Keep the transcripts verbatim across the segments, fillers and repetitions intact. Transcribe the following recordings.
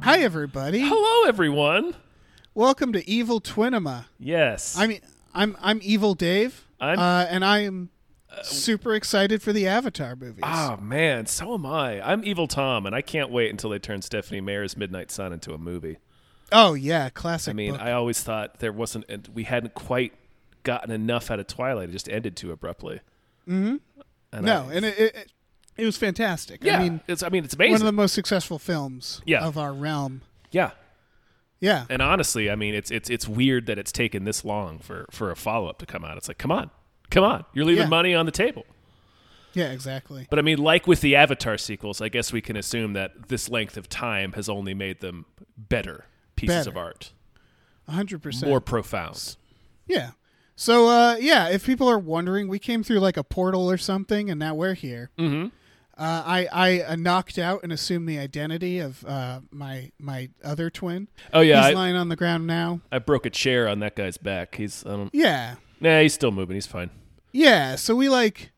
Hi, everybody. Hello, everyone. Welcome to Evil Twinema. Yes. I mean, I'm I'm Evil Dave, I'm, uh, and I am uh, super excited for the Avatar movies. Oh, man, so am I. I'm Evil Tom, and I can't wait until they turn Stephanie Meyer's Midnight Sun into a movie. Oh, yeah, classic I mean, book. I always thought there wasn't, we hadn't quite gotten enough out of Twilight. It just ended too abruptly. Mm-hmm. And no, I, and it... it, it It was fantastic. Yeah, I mean, it's I mean it's amazing. One of the most successful films yeah. of our realm. Yeah, yeah. And honestly, I mean, it's it's it's weird that it's taken this long for, for a follow up to come out. It's like, come on, come on, you're leaving yeah. money on the table. Yeah, exactly. But I mean, like with the Avatar sequels, I guess we can assume that this length of time has only made them better pieces better. of art. A hundred percent more profound. Yeah. So uh, yeah, if people are wondering, we came through like a portal or something, and now we're here. Mm-hmm. Uh, I I uh, knocked out and assumed the identity of uh, my my other twin. Oh yeah, he's I, lying on the ground now. I broke a chair on that guy's back. He's I don't, yeah. Nah, he's still moving. He's fine. Yeah. So we like,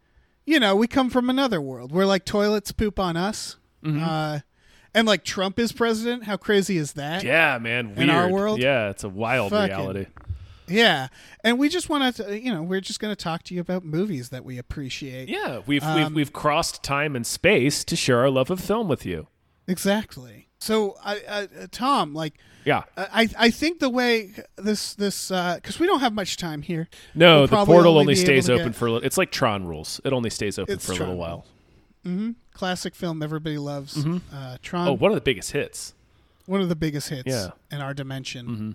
you know, we come from another world. We're like toilets poop on us. Mm-hmm. Uh, and like Trump is president. How crazy is that? Yeah, man. Weird. In our world, yeah, it's a wild Fucking, reality. Yeah, and we just want to, you know, we're just going to talk to you about movies that we appreciate. Yeah, we've, um, we've we've crossed time and space to share our love of film with you. Exactly. So, I, I, Tom, like, yeah, I I think the way this this because uh, we don't have much time here. No, we'll the portal only, only stays open get, for a little. It's like Tron rules. It only stays open for a Tron. little while. Mm-hmm. Classic film everybody loves. Mm-hmm. Uh, Tron. Oh, one of the biggest hits. One of the biggest hits. Yeah. In our dimension. Mm-hmm.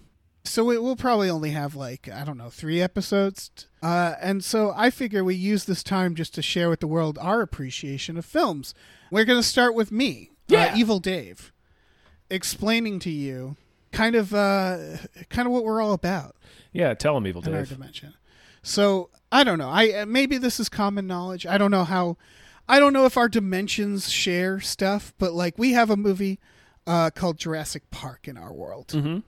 So it will probably only have, like, I don't know, three episodes. Uh, and so I figure we use this time just to share with the world our appreciation of films. We're going to start with me, yeah. uh, Evil Dave, explaining to you kind of uh, kind of what we're all about. Yeah, tell him, Evil Dave. In our dimension. So, I don't know. I maybe this is common knowledge. I don't know how. I don't know if our dimensions share stuff, but, like, we have a movie uh, called Jurassic Park in our world. Mm-hmm.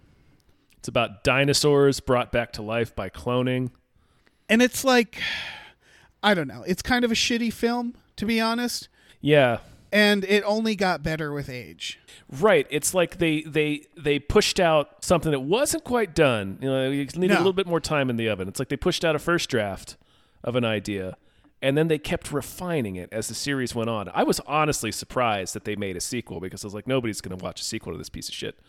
It's about dinosaurs brought back to life by cloning. And it's like, I don't know. It's kind of a shitty film, to be honest. Yeah. And it only got better with age. Right. It's like they they, they pushed out something that wasn't quite done. You know, you needed no. a little bit more time in the oven. It's like they pushed out a first draft of an idea, and then they kept refining it as the series went on. I was honestly surprised that they made a sequel, because I was like, nobody's going to watch a sequel to this piece of shit.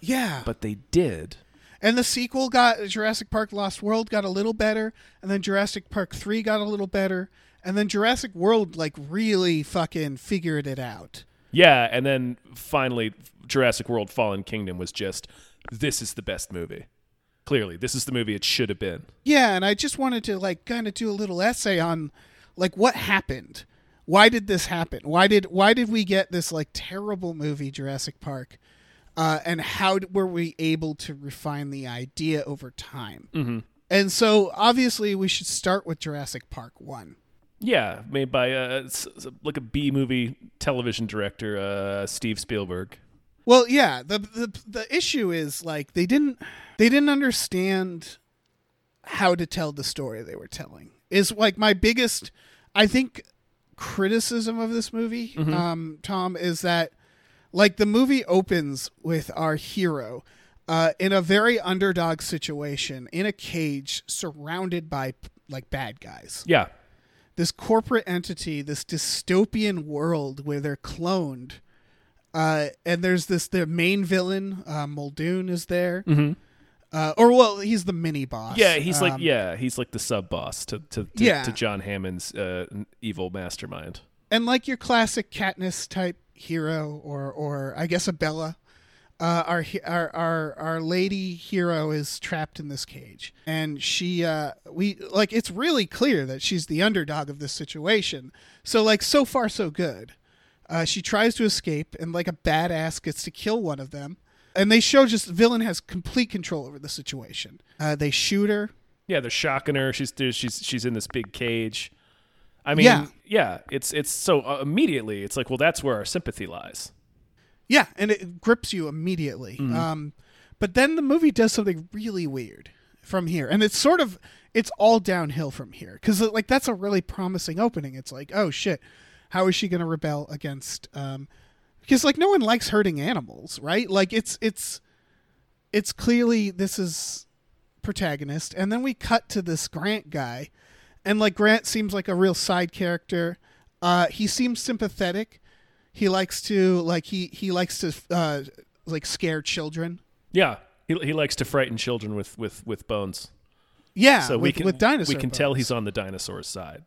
Yeah. But they did. And the sequel got, Jurassic Park Lost World got a little better, and then Jurassic Park three got a little better, and then Jurassic World, like, really fucking figured it out. Yeah, and then finally Jurassic World Fallen Kingdom was just, this is the best movie. Clearly, this is the movie it should have been. Yeah, and I just wanted to, like, kind of do a little essay on, like, what happened. Why did this happen? Why did why did we get this, like, terrible movie, Jurassic Park? Uh, and how were we able to refine the idea over time? Mm-hmm. And so, obviously, we should start with Jurassic Park one. Yeah, made by uh, it's, it's like a B movie television director, uh, Steve Spielberg. Well, yeah. the the The issue is, like, they didn't they didn't understand how to tell the story they were telling. Is like my biggest, I think, criticism of this movie, mm-hmm. um, Tom, is that. Like, the movie opens with our hero uh, in a very underdog situation, in a cage, surrounded by, like, bad guys. Yeah. This corporate entity, this dystopian world where they're cloned. Uh, and there's this, the main villain, uh, Muldoon, is there. Mm-hmm. Uh, or, well, he's the mini-boss. Yeah, he's um, like yeah, he's like the sub-boss to, to, to, yeah. to John Hammond's uh, evil mastermind. And, like, your classic Katniss-type hero or or I guess a Bella Uh, our, our our our lady hero is trapped in this cage, and she uh, we like it's really clear that she's the underdog of this situation. So like so far so good. Uh, she tries to escape, and like a badass gets to kill one of them. And they show just the villain has complete control over the situation. Uh, they shoot her. Yeah, they're shocking her. She's she's she's in this big cage. I mean, yeah, yeah it's it's so uh, immediately it's like, well, that's where our sympathy lies. Yeah, and it grips you immediately. Mm-hmm. Um, but then the movie does something really weird from here. And it's sort of, it's all downhill from here. Because, like, that's a really promising opening. It's like, oh, shit, how is she going to rebel against... Um, because, like, no one likes hurting animals, right? Like, it's it's it's clearly this is protagonist. And then we cut to this Grant guy. And, like, Grant seems like a real side character. Uh, he seems sympathetic. He likes to like he he likes to uh, like scare children. Yeah, he he likes to frighten children with, with, with bones. Yeah, so with, we can with dinosaur we can bones. Tell he's on the dinosaur's side.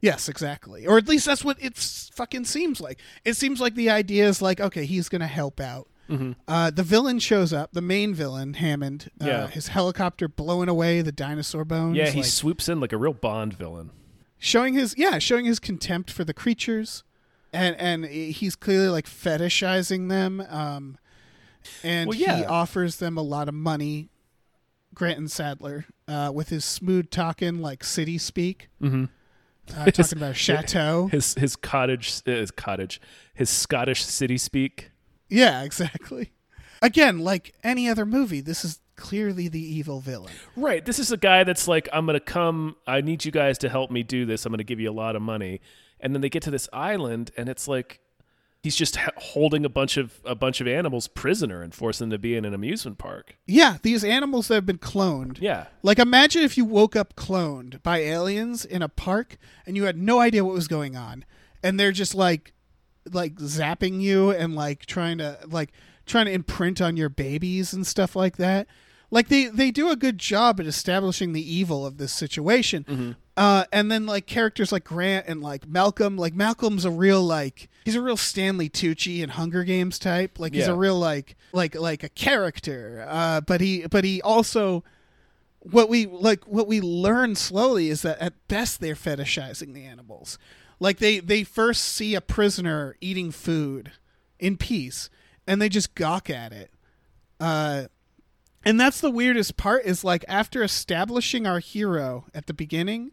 Yes, exactly, or at least that's what it fucking seems like. It seems like the idea is like, okay, he's gonna help out. Mm-hmm. Uh, the villain shows up, the main villain Hammond. Uh, yeah, his helicopter blowing away the dinosaur bones. Yeah, he like, swoops in like a real Bond villain, showing his yeah showing his contempt for the creatures. And and he's clearly like fetishizing them, um, and well, yeah. he offers them a lot of money, Grant and Sadler, uh, with his smooth talking like city speak, mm-hmm. uh, talking his, about a chateau, his his cottage, his cottage, his Scottish city speak. Yeah, exactly. Again, like any other movie, this is clearly the evil villain. Right. This is a guy that's like, I'm gonna come. I need you guys to help me do this. I'm gonna give you a lot of money. And then they get to this island, and it's like he's just ha- holding a bunch of a bunch of animals prisoner and forcing them to be in an amusement park. Yeah, these animals that have been cloned. Yeah. Like, imagine if you woke up cloned by aliens in a park, and you had no idea what was going on, and they're just like, like zapping you and like trying to like trying to imprint on your babies and stuff like that. Like, they, they do a good job at establishing the evil of this situation. Mm-hmm. Uh, and then, like, characters like Grant and, like, Malcolm. Like, Malcolm's a real, like, he's a real Stanley Tucci and Hunger Games type. Like, he's yeah. a real, like, like, like a character. Uh, but he but he also, what we, like, what we learn slowly is that at best they're fetishizing the animals. Like, they, they first see a prisoner eating food in peace, and they just gawk at it. Uh... And that's the weirdest part is, like, after establishing our hero at the beginning,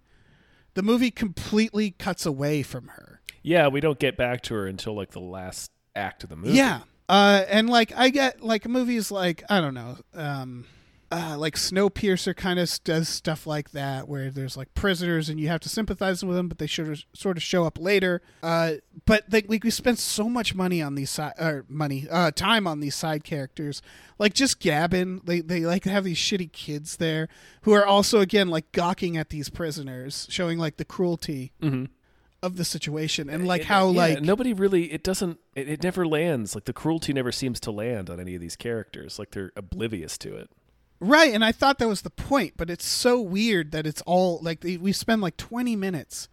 the movie completely cuts away from her. Yeah, we don't get back to her until, like, the last act of the movie. Yeah. Uh, and, like, I get, like, movies like, I don't know, um, uh, like Snowpiercer kind of does stuff like that where there's, like, prisoners and you have to sympathize with them, but they should sort of show up later. Uh, but, like, we, we spend so much money on these side, or money, uh, time on these side characters. Like, just Gavin, they, they like to have these shitty kids there who are also, again, like, gawking at these prisoners, showing, like, the cruelty mm-hmm. of the situation. And, like, it, how, yeah, like... Nobody really... It doesn't... It, it never lands. Like, the cruelty never seems to land on any of these characters. Like, they're oblivious to it. Right, and I thought that was the point, but it's so weird that it's all... Like, we spend, like, twenty minutes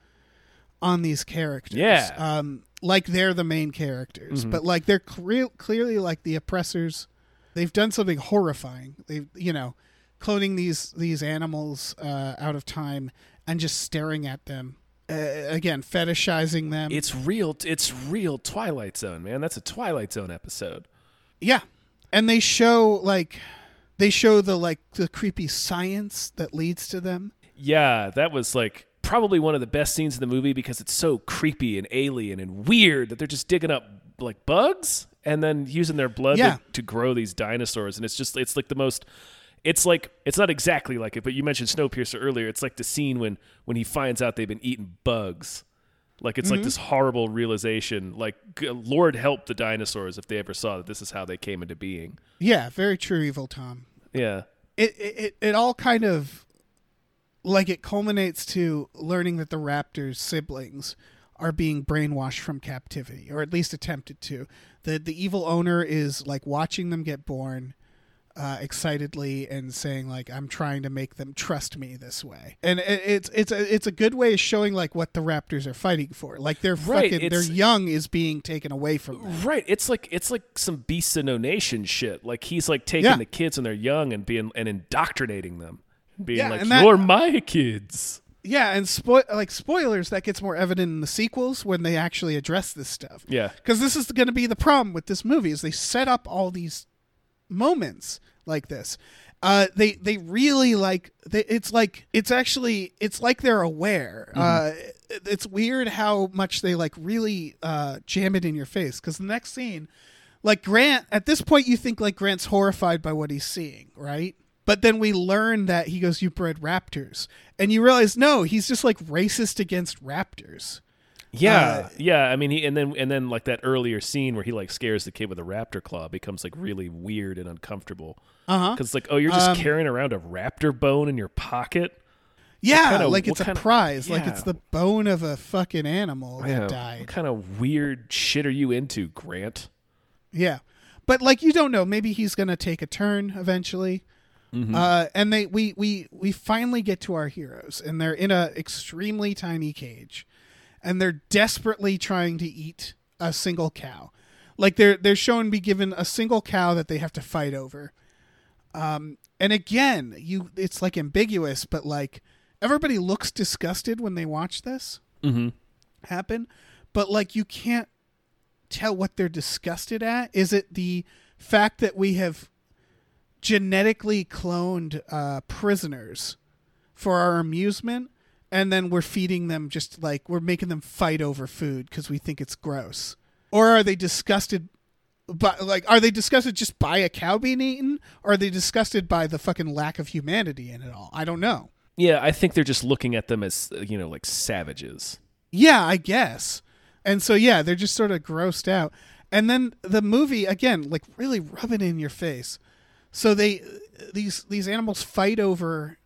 on these characters. Yeah. Um, like, they're the main characters. Mm-hmm. But, like, they're cre- clearly, like, the oppressors... They've done something horrifying. They, you know, cloning these these animals uh, out of time and just staring at them uh, again, fetishizing them. It's real. It's real Twilight Zone, man. That's a Twilight Zone episode. Yeah, and they show like they show the like the creepy science that leads to them. Yeah, that was like probably one of the best scenes in the movie because it's so creepy and alien and weird that they're just digging up like bugs. And then using their blood yeah. to, to grow these dinosaurs. And it's just, it's like the most, it's like, it's not exactly like it, but you mentioned Snowpiercer earlier. It's like the scene when, when he finds out they've been eating bugs. Like, it's mm-hmm. like this horrible realization, like, Lord help the dinosaurs if they ever saw that this is how they came into being. Yeah, very true, Evil Tom. Yeah. It, it, it all kind of, like, it culminates to learning that the raptor's siblings are being brainwashed from captivity, or at least attempted to. The the evil owner is like watching them get born, uh, excitedly and saying like, I'm trying to make them trust me this way. And it, it's it's a, it's a good way of showing like what the raptors are fighting for. Like they're right, fucking their young is being taken away from them. Right. It's like it's like some Beasts of No Nation shit. Like he's like taking yeah. the kids and they're young and being and indoctrinating them. Being yeah, like, and that, you're my kids. Yeah, and spo- like spoilers, that gets more evident in the sequels when they actually address this stuff. Yeah. Because this is going to be the problem with this movie is they set up all these moments like this. Uh, they they really like they, it's like it's actually it's like they're aware. Mm-hmm. Uh, it, it's weird how much they like really uh, jam it in your face because the next scene, like Grant, at this point you think like Grant's horrified by what he's seeing, right? But then we learn that he goes, you bred raptors. And you realize, no, he's just like racist against raptors. Yeah. Uh, yeah. I mean, he, and then, and then like that earlier scene where he like scares the kid with a raptor claw becomes like really weird and uncomfortable. Uh-huh. Cause it's like, oh, you're just um, carrying around a raptor bone in your pocket. Yeah. Kinda, like it's a kinda, prize. Yeah. Like it's the bone of a fucking animal yeah. that died. What kind of weird shit are you into, Grant? Yeah. But like, you don't know, maybe he's going to take a turn eventually. Mm-hmm. Uh, and they we, we we finally get to our heroes, and they're in a extremely tiny cage, and they're desperately trying to eat a single cow. Like they're they're shown to be given a single cow that they have to fight over. Um, and again, you it's like ambiguous, but like everybody looks disgusted when they watch this mm-hmm. happen, but like you can't tell what they're disgusted at. Is it the fact that we have genetically cloned uh, prisoners for our amusement, and then we're feeding them just like we're making them fight over food because we think it's gross? Or are they disgusted by like are they disgusted just by a cow being eaten? Or are they disgusted by the fucking lack of humanity in it all? I don't know. Yeah, I think they're just looking at them as, you know, like savages. Yeah, I guess. And so yeah, they're just sort of grossed out. And then the movie again, like really rubbing in your face. So they these these animals fight over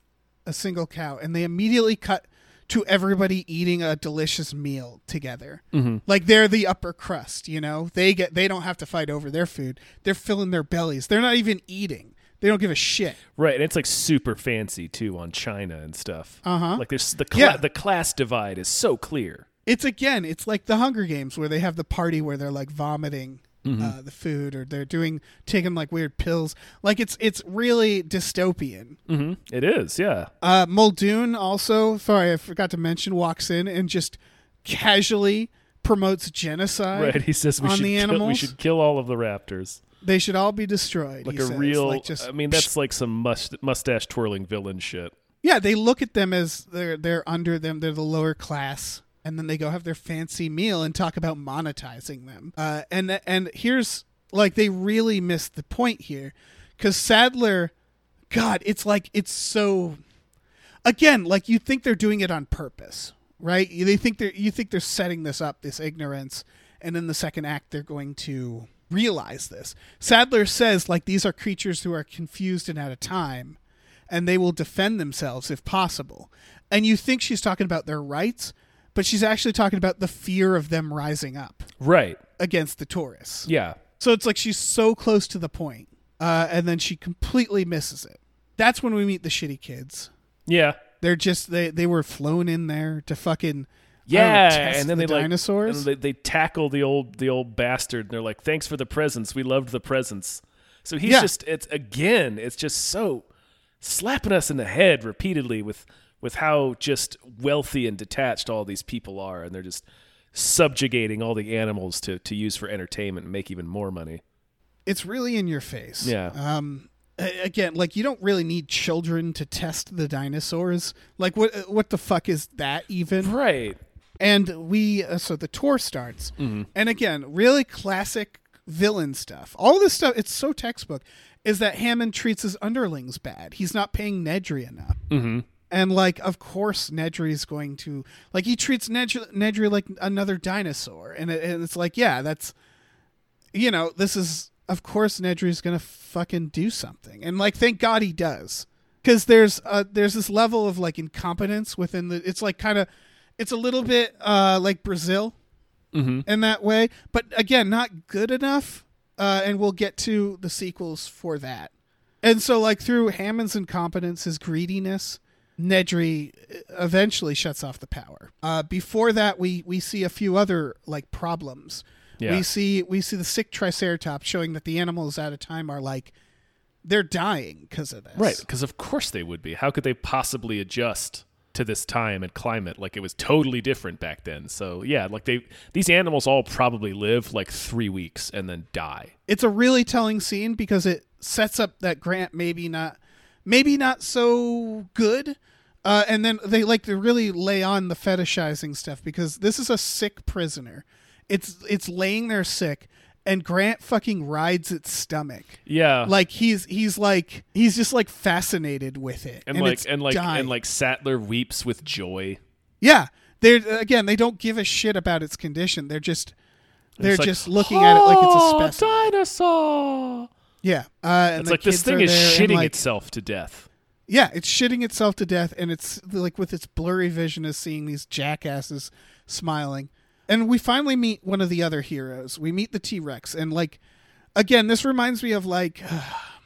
a single cow, and they immediately cut to everybody eating a delicious meal together. Mm-hmm. Like they're the upper crust, you know. They get they don't have to fight over their food. They're filling their bellies. They're not even eating. They don't give a shit. Right, and it's like super fancy too on China and stuff. Uh huh. Like there's the cl- yeah. the class divide is so clear. It's again, it's like the Hunger Games where they have the party where they're like vomiting. Mm-hmm. Uh, the food, or they're doing taking like weird pills. Like it's it's really dystopian. Mm-hmm. It is, yeah. Uh, Muldoon also, sorry, I forgot to mention, walks in and just casually promotes genocide. Right, he says we on should the animals. Kill, we should kill all of the raptors. They should all be destroyed. Like he a says. real, like just, I mean, that's like some must, mustache twirling villain shit. Yeah, they look at them as they're they're under them. They're the lower class. And then they go have their fancy meal and talk about monetizing them. Uh, and and here's, like, they really missed the point here. Because Sadler, God, it's like, it's so, again, like, you think they're doing it on purpose, right? They think they're, you think they're setting this up, this ignorance. And in the second act, they're going to realize this. Sadler says, like, these are creatures who are confused and out of time. And they will defend themselves if possible. And you think she's talking about their rights, but she's actually talking about the fear of them rising up. Right. Against the tourists. Yeah. So it's like she's so close to the point, uh, and then she completely misses it. That's when we meet the shitty kids. Yeah. They're just, they, they were flown in there to fucking yeah, know, test and then the they dinosaurs. Like, and they, they tackle the old the old bastard, and they're like, thanks for the presents. We loved the presents. So he's yeah. just, it's again, it's just so slapping us in the head repeatedly with... with how just wealthy and detached all these people are, and they're just subjugating all the animals to, to use for entertainment and make even more money. It's really in your face. Yeah. Um, again, like, you don't really need children to test the dinosaurs. Like, what what the fuck is that even? Right. And we, uh, so the tour starts. Mm-hmm. And again, really classic villain stuff. All this stuff, it's so textbook, is that Hammond treats his underlings bad. He's not paying Nedry enough. Mm-hmm. And, like, of course, Nedry's going to... Like, he treats Nedry, Nedry like another dinosaur. And, it, and it's like, yeah, that's... You know, this is... Of course, Nedry's going to fucking do something. And, like, thank God he does. Because there's uh, there's this level of, like, incompetence within the... It's, like, kind of... It's a little bit uh, like Brazil mm-hmm. in that way. But, again, not good enough. Uh, and we'll get to the sequels for that. And so, like, through Hammond's incompetence, his greediness, Nedry eventually shuts off the power. Uh, before that, we, we see a few other, like, problems. Yeah. We see we see the sick Triceratops, showing that the animals out of time are, like, they're dying because of this. Right, because of course they would be. How could they possibly adjust to this time and climate? Like, it was totally different back then. So, yeah, like, they these animals all probably live, like, three weeks and then die. It's a really telling scene because it sets up that Grant maybe not... Maybe not so good. Uh, and then they like to really lay on the fetishizing stuff because this is a sick prisoner. It's it's laying there sick and Grant fucking rides its stomach. Yeah. Like he's he's like he's just like fascinated with it. And, and like and like dying. And like Sadler weeps with joy. Yeah. They again they don't give a shit about its condition. They're just they're like, just looking oh, at it like it's a specimen. Dinosaur. Yeah. Uh, and it's like this thing is shitting like, itself to death. Yeah, it's shitting itself to death. And it's like with its blurry vision is seeing these jackasses smiling. And we finally meet one of the other heroes. We meet the T-Rex. And like, again, this reminds me of like, uh,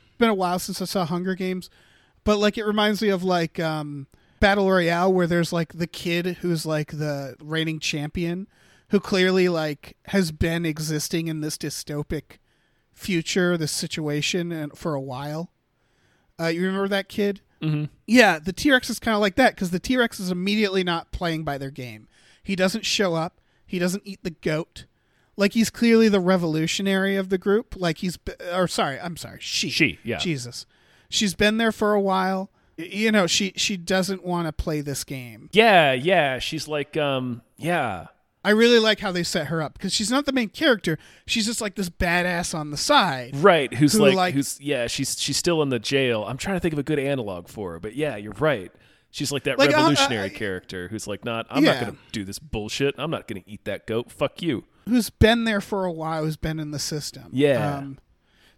it's been a while since I saw Hunger Games. But like, it reminds me of like um, Battle Royale where there's like the kid who's like the reigning champion who clearly like has been existing in this dystopic future, the situation, and for a while. Uh, you remember that kid? Mm-hmm. Yeah, the T-Rex is kind of like that because the T-Rex is immediately not playing by their game. He doesn't show up. He doesn't eat the goat. Like, he's clearly the revolutionary of the group. Like, he's... Or, sorry, I'm sorry. She. She, yeah. Jesus. She's been there for a while. You know, she, she doesn't want to play this game. Yeah, yeah. She's like, um, yeah... I really like how they set her up because she's not the main character. She's just like this badass on the side. Right. Who's who like, like, who's, yeah, she's, she's still in the jail. I'm trying to think of a good analog for her, but yeah, you're right. She's like that like, revolutionary uh, uh, character who's like, not, I'm yeah. not going to do this bullshit. I'm not going to eat that goat. Fuck you. Who's been there for a while. Who's been in the system. Yeah. Um,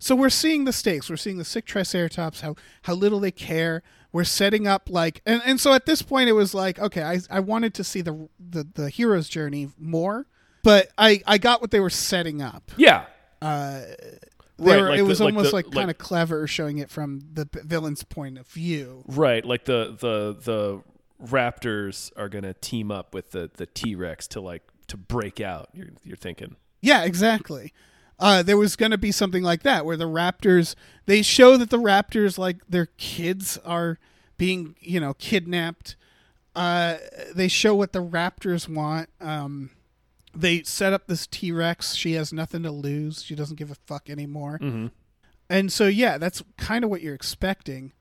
so we're seeing the stakes. We're seeing the sick Triceratops, how, how little they care. We're setting up like, and, and so at this point it was like, okay, I I wanted to see the the, the hero's journey more, but I, I got what they were setting up. Yeah. Uh, right. Were, like it was the, almost like, like kind of like, clever showing it from the villain's point of view. Right. Like the the the raptors are gonna team up with the the T-Rex to like to break out. You're you're thinking. Yeah. Exactly. Uh, there was going to be something like that where the raptors, they show that the raptors, like their kids are being, you know, kidnapped. Uh, they show what the raptors want. Um, they set up this T-Rex. She has nothing to lose. She doesn't give a fuck anymore. Mm-hmm. And so, yeah, that's kind of what you're expecting.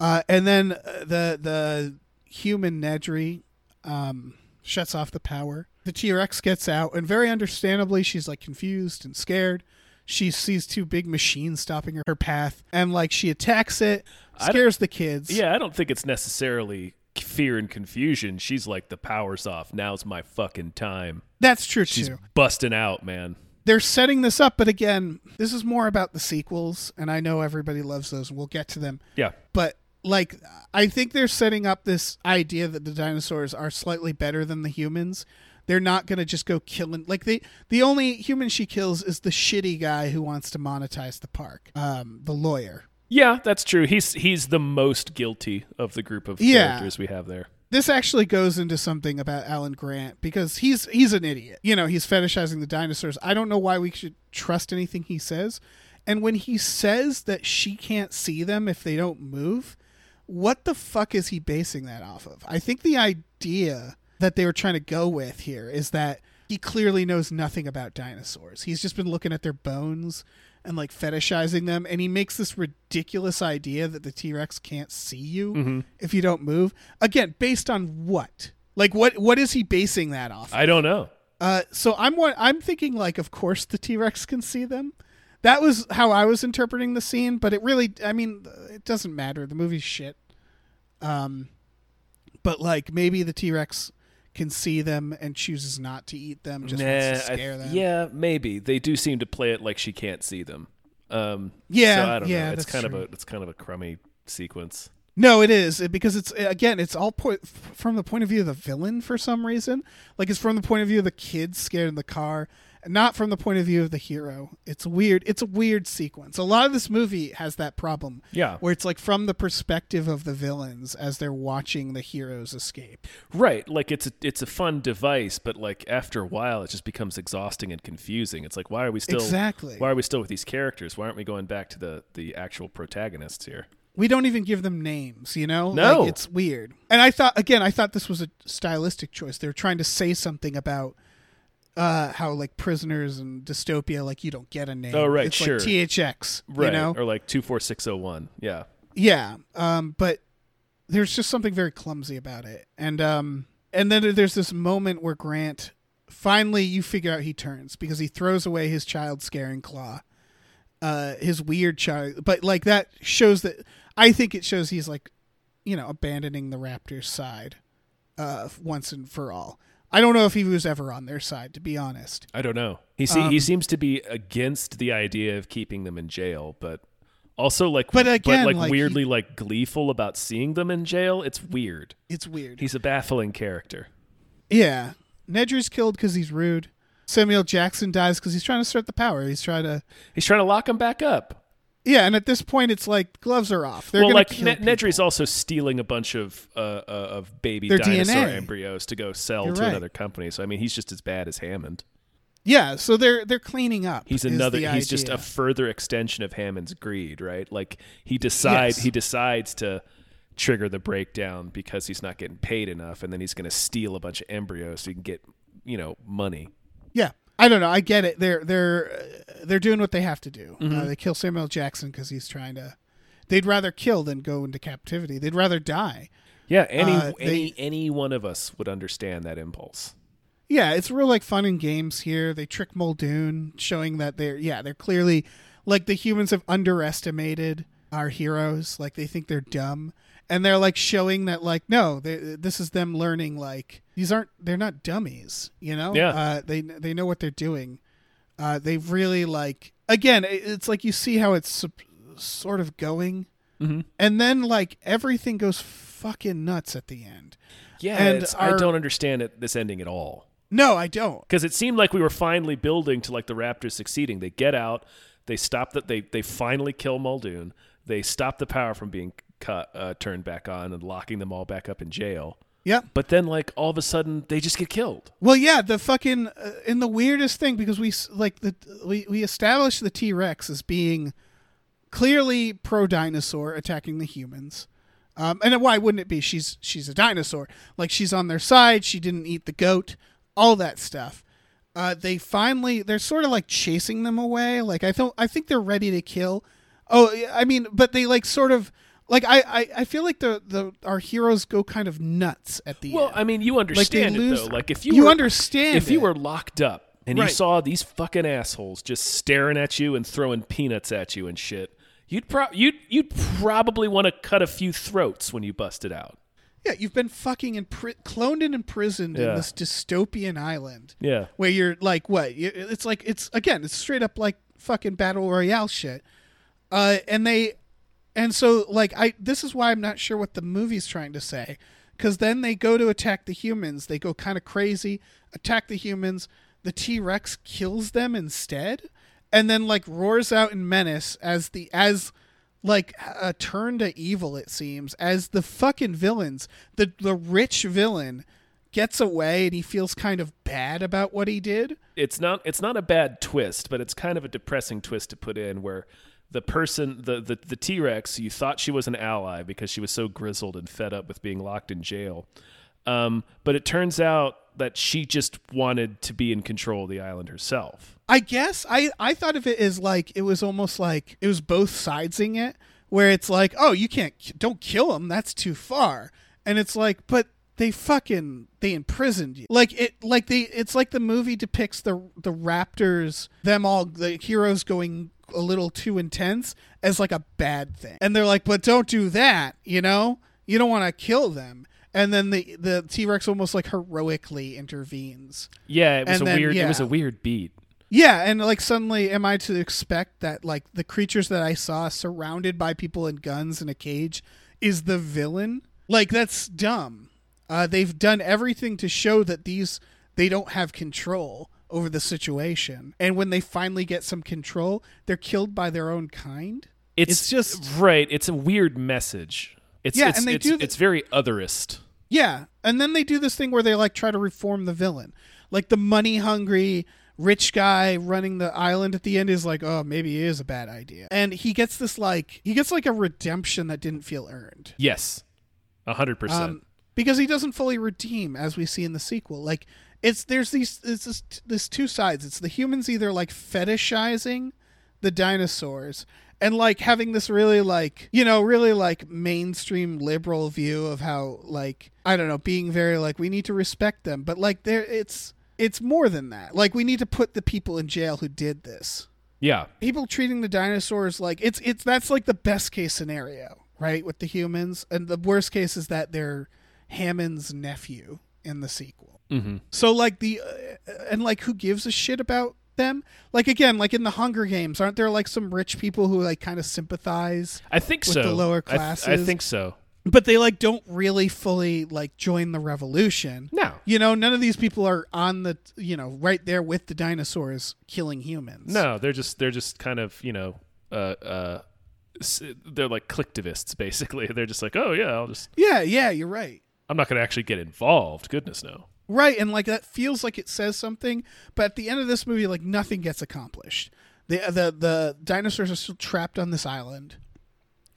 Uh, and then the, the human Nedry, um, shuts off the power. The T-Rex gets out, and very understandably, she's, like, confused and scared. She sees two big machines stopping her, her path, and, like, she attacks it, scares the kids. Yeah, I don't think it's necessarily fear and confusion. She's like, the power's off. Now's my fucking time. That's true, too. She's busting out, man. They're setting this up, but again, this is more about the sequels, and I know everybody loves those, and we'll get to them. Yeah. But... like, I think they're setting up this idea that the dinosaurs are slightly better than the humans. They're not going to just go killing. Like, they, the only human she kills is the shitty guy who wants to monetize the park, um, the lawyer. Yeah, that's true. He's he's the most guilty of the group of yeah. characters we have there. This actually goes into something about Alan Grant because he's he's an idiot. You know, he's fetishizing the dinosaurs. I don't know why we should trust anything he says. And when he says that she can't see them if they don't move... what the fuck is he basing that off of? I think the idea that they were trying to go with here is that he clearly knows nothing about dinosaurs. He's just been looking at their bones and like fetishizing them. And he makes this ridiculous idea that the T-Rex can't see you mm-hmm. if you don't move. Again, based on what? Like what, what is he basing that off of? I don't know. Uh, so I'm I'm thinking like, of course the T-Rex can see them. That was how I was interpreting the scene, but it really, I mean, it doesn't matter. The movie's shit. Um, but, like, maybe the T-Rex can see them and chooses not to eat them, just nah, wants to scare I, them. Yeah, maybe. They do seem to play it like she can't see them. Um, yeah, so I don't yeah, know. It's kind true. of a it's kind of a crummy sequence. No, it is, because it's, again, it's all po- from the point of view of the villain for some reason. Like, it's from the point of view of the kids scared in the car. not from the point of view of the hero. It's weird. It's a weird sequence. A lot of this movie has that problem. Yeah. Where it's like from the perspective of the villains as they're watching the heroes escape. Right. Like it's a, it's a fun device, but like after a while it just becomes exhausting and confusing. It's like, why are we still Exactly. Why are we still with these characters? Why aren't we going back to the, the actual protagonists here? We don't even give them names, you know? No. Like, it's weird. And I thought, again, I thought this was a stylistic choice. They were trying to say something about uh, how, like, prisoners and dystopia, like, you don't get a name. Oh, right, it's sure. It's like T H X, right. You know? Or like two four six oh one, yeah. Yeah, um, but there's just something very clumsy about it. And um, and then there's this moment where Grant, finally you figure out he turns because he throws away his child-scaring claw. Uh, his weird child, but like that shows that I think it shows he's like, you know, abandoning the Raptors' side uh, once and for all. I don't know if he was ever on their side, to be honest. I don't know. He se- um, he seems to be against the idea of keeping them in jail, but also like, but, again, but like, like weirdly he, like gleeful about seeing them in jail. It's weird. It's weird. He's a baffling character. Yeah, Nedry's killed because he's rude. Samuel Jackson dies because he's trying to assert the power. He's trying to he's trying to lock him back up. Yeah, and at this point, it's like gloves are off. They're well, like N- Nedry's also stealing a bunch of uh, uh, of baby Their dinosaur D N A. Embryos to go sell You're to right. another company. So I mean, he's just as bad as Hammond. Yeah, so they're they're cleaning up. He's another. He's idea. Just a further extension of Hammond's greed, right? Like he decides yes. he decides to trigger the breakdown because he's not getting paid enough, and then he's going to steal a bunch of embryos so he can get you know money. Yeah, I don't know. I get it. They're they're they're doing what they have to do. Mm-hmm. Uh, they kill Samuel Jackson because he's trying to. They'd rather kill than go into captivity. They'd rather die. Yeah, any uh, they, any any one of us would understand that impulse. Yeah, it's real like fun and games here. They trick Muldoon, showing that they're yeah they're clearly like the humans have underestimated our heroes. Like they think they're dumb, and they're like showing that like no, they, this is them learning like. These aren't, they're not dummies, you know, yeah. uh, they, they know what they're doing. Uh, they really like, again, it's like, you see how it's su- sort of going mm-hmm. and then like everything goes fucking nuts at the end. Yeah. And our, I don't understand it, this ending at all. No, I don't. Cause it seemed like we were finally building to like the Raptors succeeding. They get out, they stop that. They, they finally kill Muldoon. They stop the power from being cut, uh, turned back on and locking them all back up in jail. Yeah. But then, like, all of a sudden, they just get killed. Well, yeah, the fucking... Uh, and the weirdest thing, because we, like, the we, we established the T-Rex as being clearly pro-dinosaur, attacking the humans. Um, and why wouldn't it be? She's she's a dinosaur. Like, she's on their side. She didn't eat the goat. All that stuff. Uh, they finally... They're sort of, like, chasing them away. Like, I, th- I think they're ready to kill. Oh, I mean, but they, like, sort of... Like, I, I, I feel like the, the our heroes go kind of nuts at the well, end. Well, I mean, you understand like it, lose, though. Like, if you, you were, understand If it. you were locked up and right. you saw these fucking assholes just staring at you and throwing peanuts at you and shit, you'd, pro- you'd, you'd probably want to cut a few throats when you busted out. Yeah, you've been fucking impri- cloned and imprisoned yeah. in this dystopian island. Yeah. Where you're like, what? It's like, it's again, it's straight up like fucking Battle Royale shit. Uh, and they... And so, like, I this is why I'm not sure what the movie's trying to say. Because then they go to attack the humans. They go kind of crazy, attack the humans. The T-Rex kills them instead. And then, like, roars out in menace as, the as like, a turn to evil, it seems. As the fucking villains, the, the rich villain, gets away and he feels kind of bad about what he did. It's not, it's not a bad twist, but it's kind of a depressing twist to put in where... The person, the, the, the T-Rex, you thought she was an ally because she was so grizzled and fed up with being locked in jail. Um, but it turns out that she just wanted to be in control of the island herself. I guess I, I thought of it as like, it was almost like it was both sidesing it where it's like, oh, you can't, don't kill him. That's too far. And it's like, but they fucking, they imprisoned you. Like it, like they, it's like the movie depicts the, the Raptors, them all, the heroes going a little too intense as like a bad thing, and they're like, but don't do that, you know, you don't want to kill them. And then the the T-Rex almost like heroically intervenes. Yeah, it was and a then, weird yeah. it was a weird beat. Yeah, and like suddenly am I to expect that like the creatures that I saw surrounded by people and guns in a cage is the villain? Like that's dumb. Uh they've done everything to show that these they don't have control over the situation. And when they finally get some control, they're killed by their own kind. It's, it's just... Right. It's a weird message. It's, yeah, it's, and they it's, do th- it's very otherist. Yeah. And then they do this thing where they like try to reform the villain. Like the money-hungry rich guy running the island at the end is like, oh, maybe it is a bad idea. And he gets this like... He gets like a redemption that didn't feel earned. Yes. one hundred percent. Um, because he doesn't fully redeem, as we see in the sequel. Like... It's there's these it's this, this two sides. It's the humans either like fetishizing the dinosaurs and like having this really like, you know, really like mainstream liberal view of how like, I don't know, being very like we need to respect them. But like there it's it's more than that. Like we need to put the people in jail who did this. Yeah. People treating the dinosaurs like it's it's that's like the best case scenario, right? With the humans. And the worst case is that they're Hammond's nephew in the sequel. Mm-hmm. So like the uh, and like who gives a shit about them? Like again, like in the Hunger Games, aren't there like some rich people who like kind of sympathize? I think with so. The lower classes. I, th- I think so. But they like don't really fully like join the revolution. No, you know, none of these people are on the you know right there with the dinosaurs killing humans. No, they're just they're just kind of you know uh, uh, they're like clicktivists basically. They're just like oh yeah I'll just yeah yeah you're right. I'm not going to actually get involved. Goodness no. Right, and like that feels like it says something, but at the end of this movie, like nothing gets accomplished. The the the dinosaurs are still trapped on this island.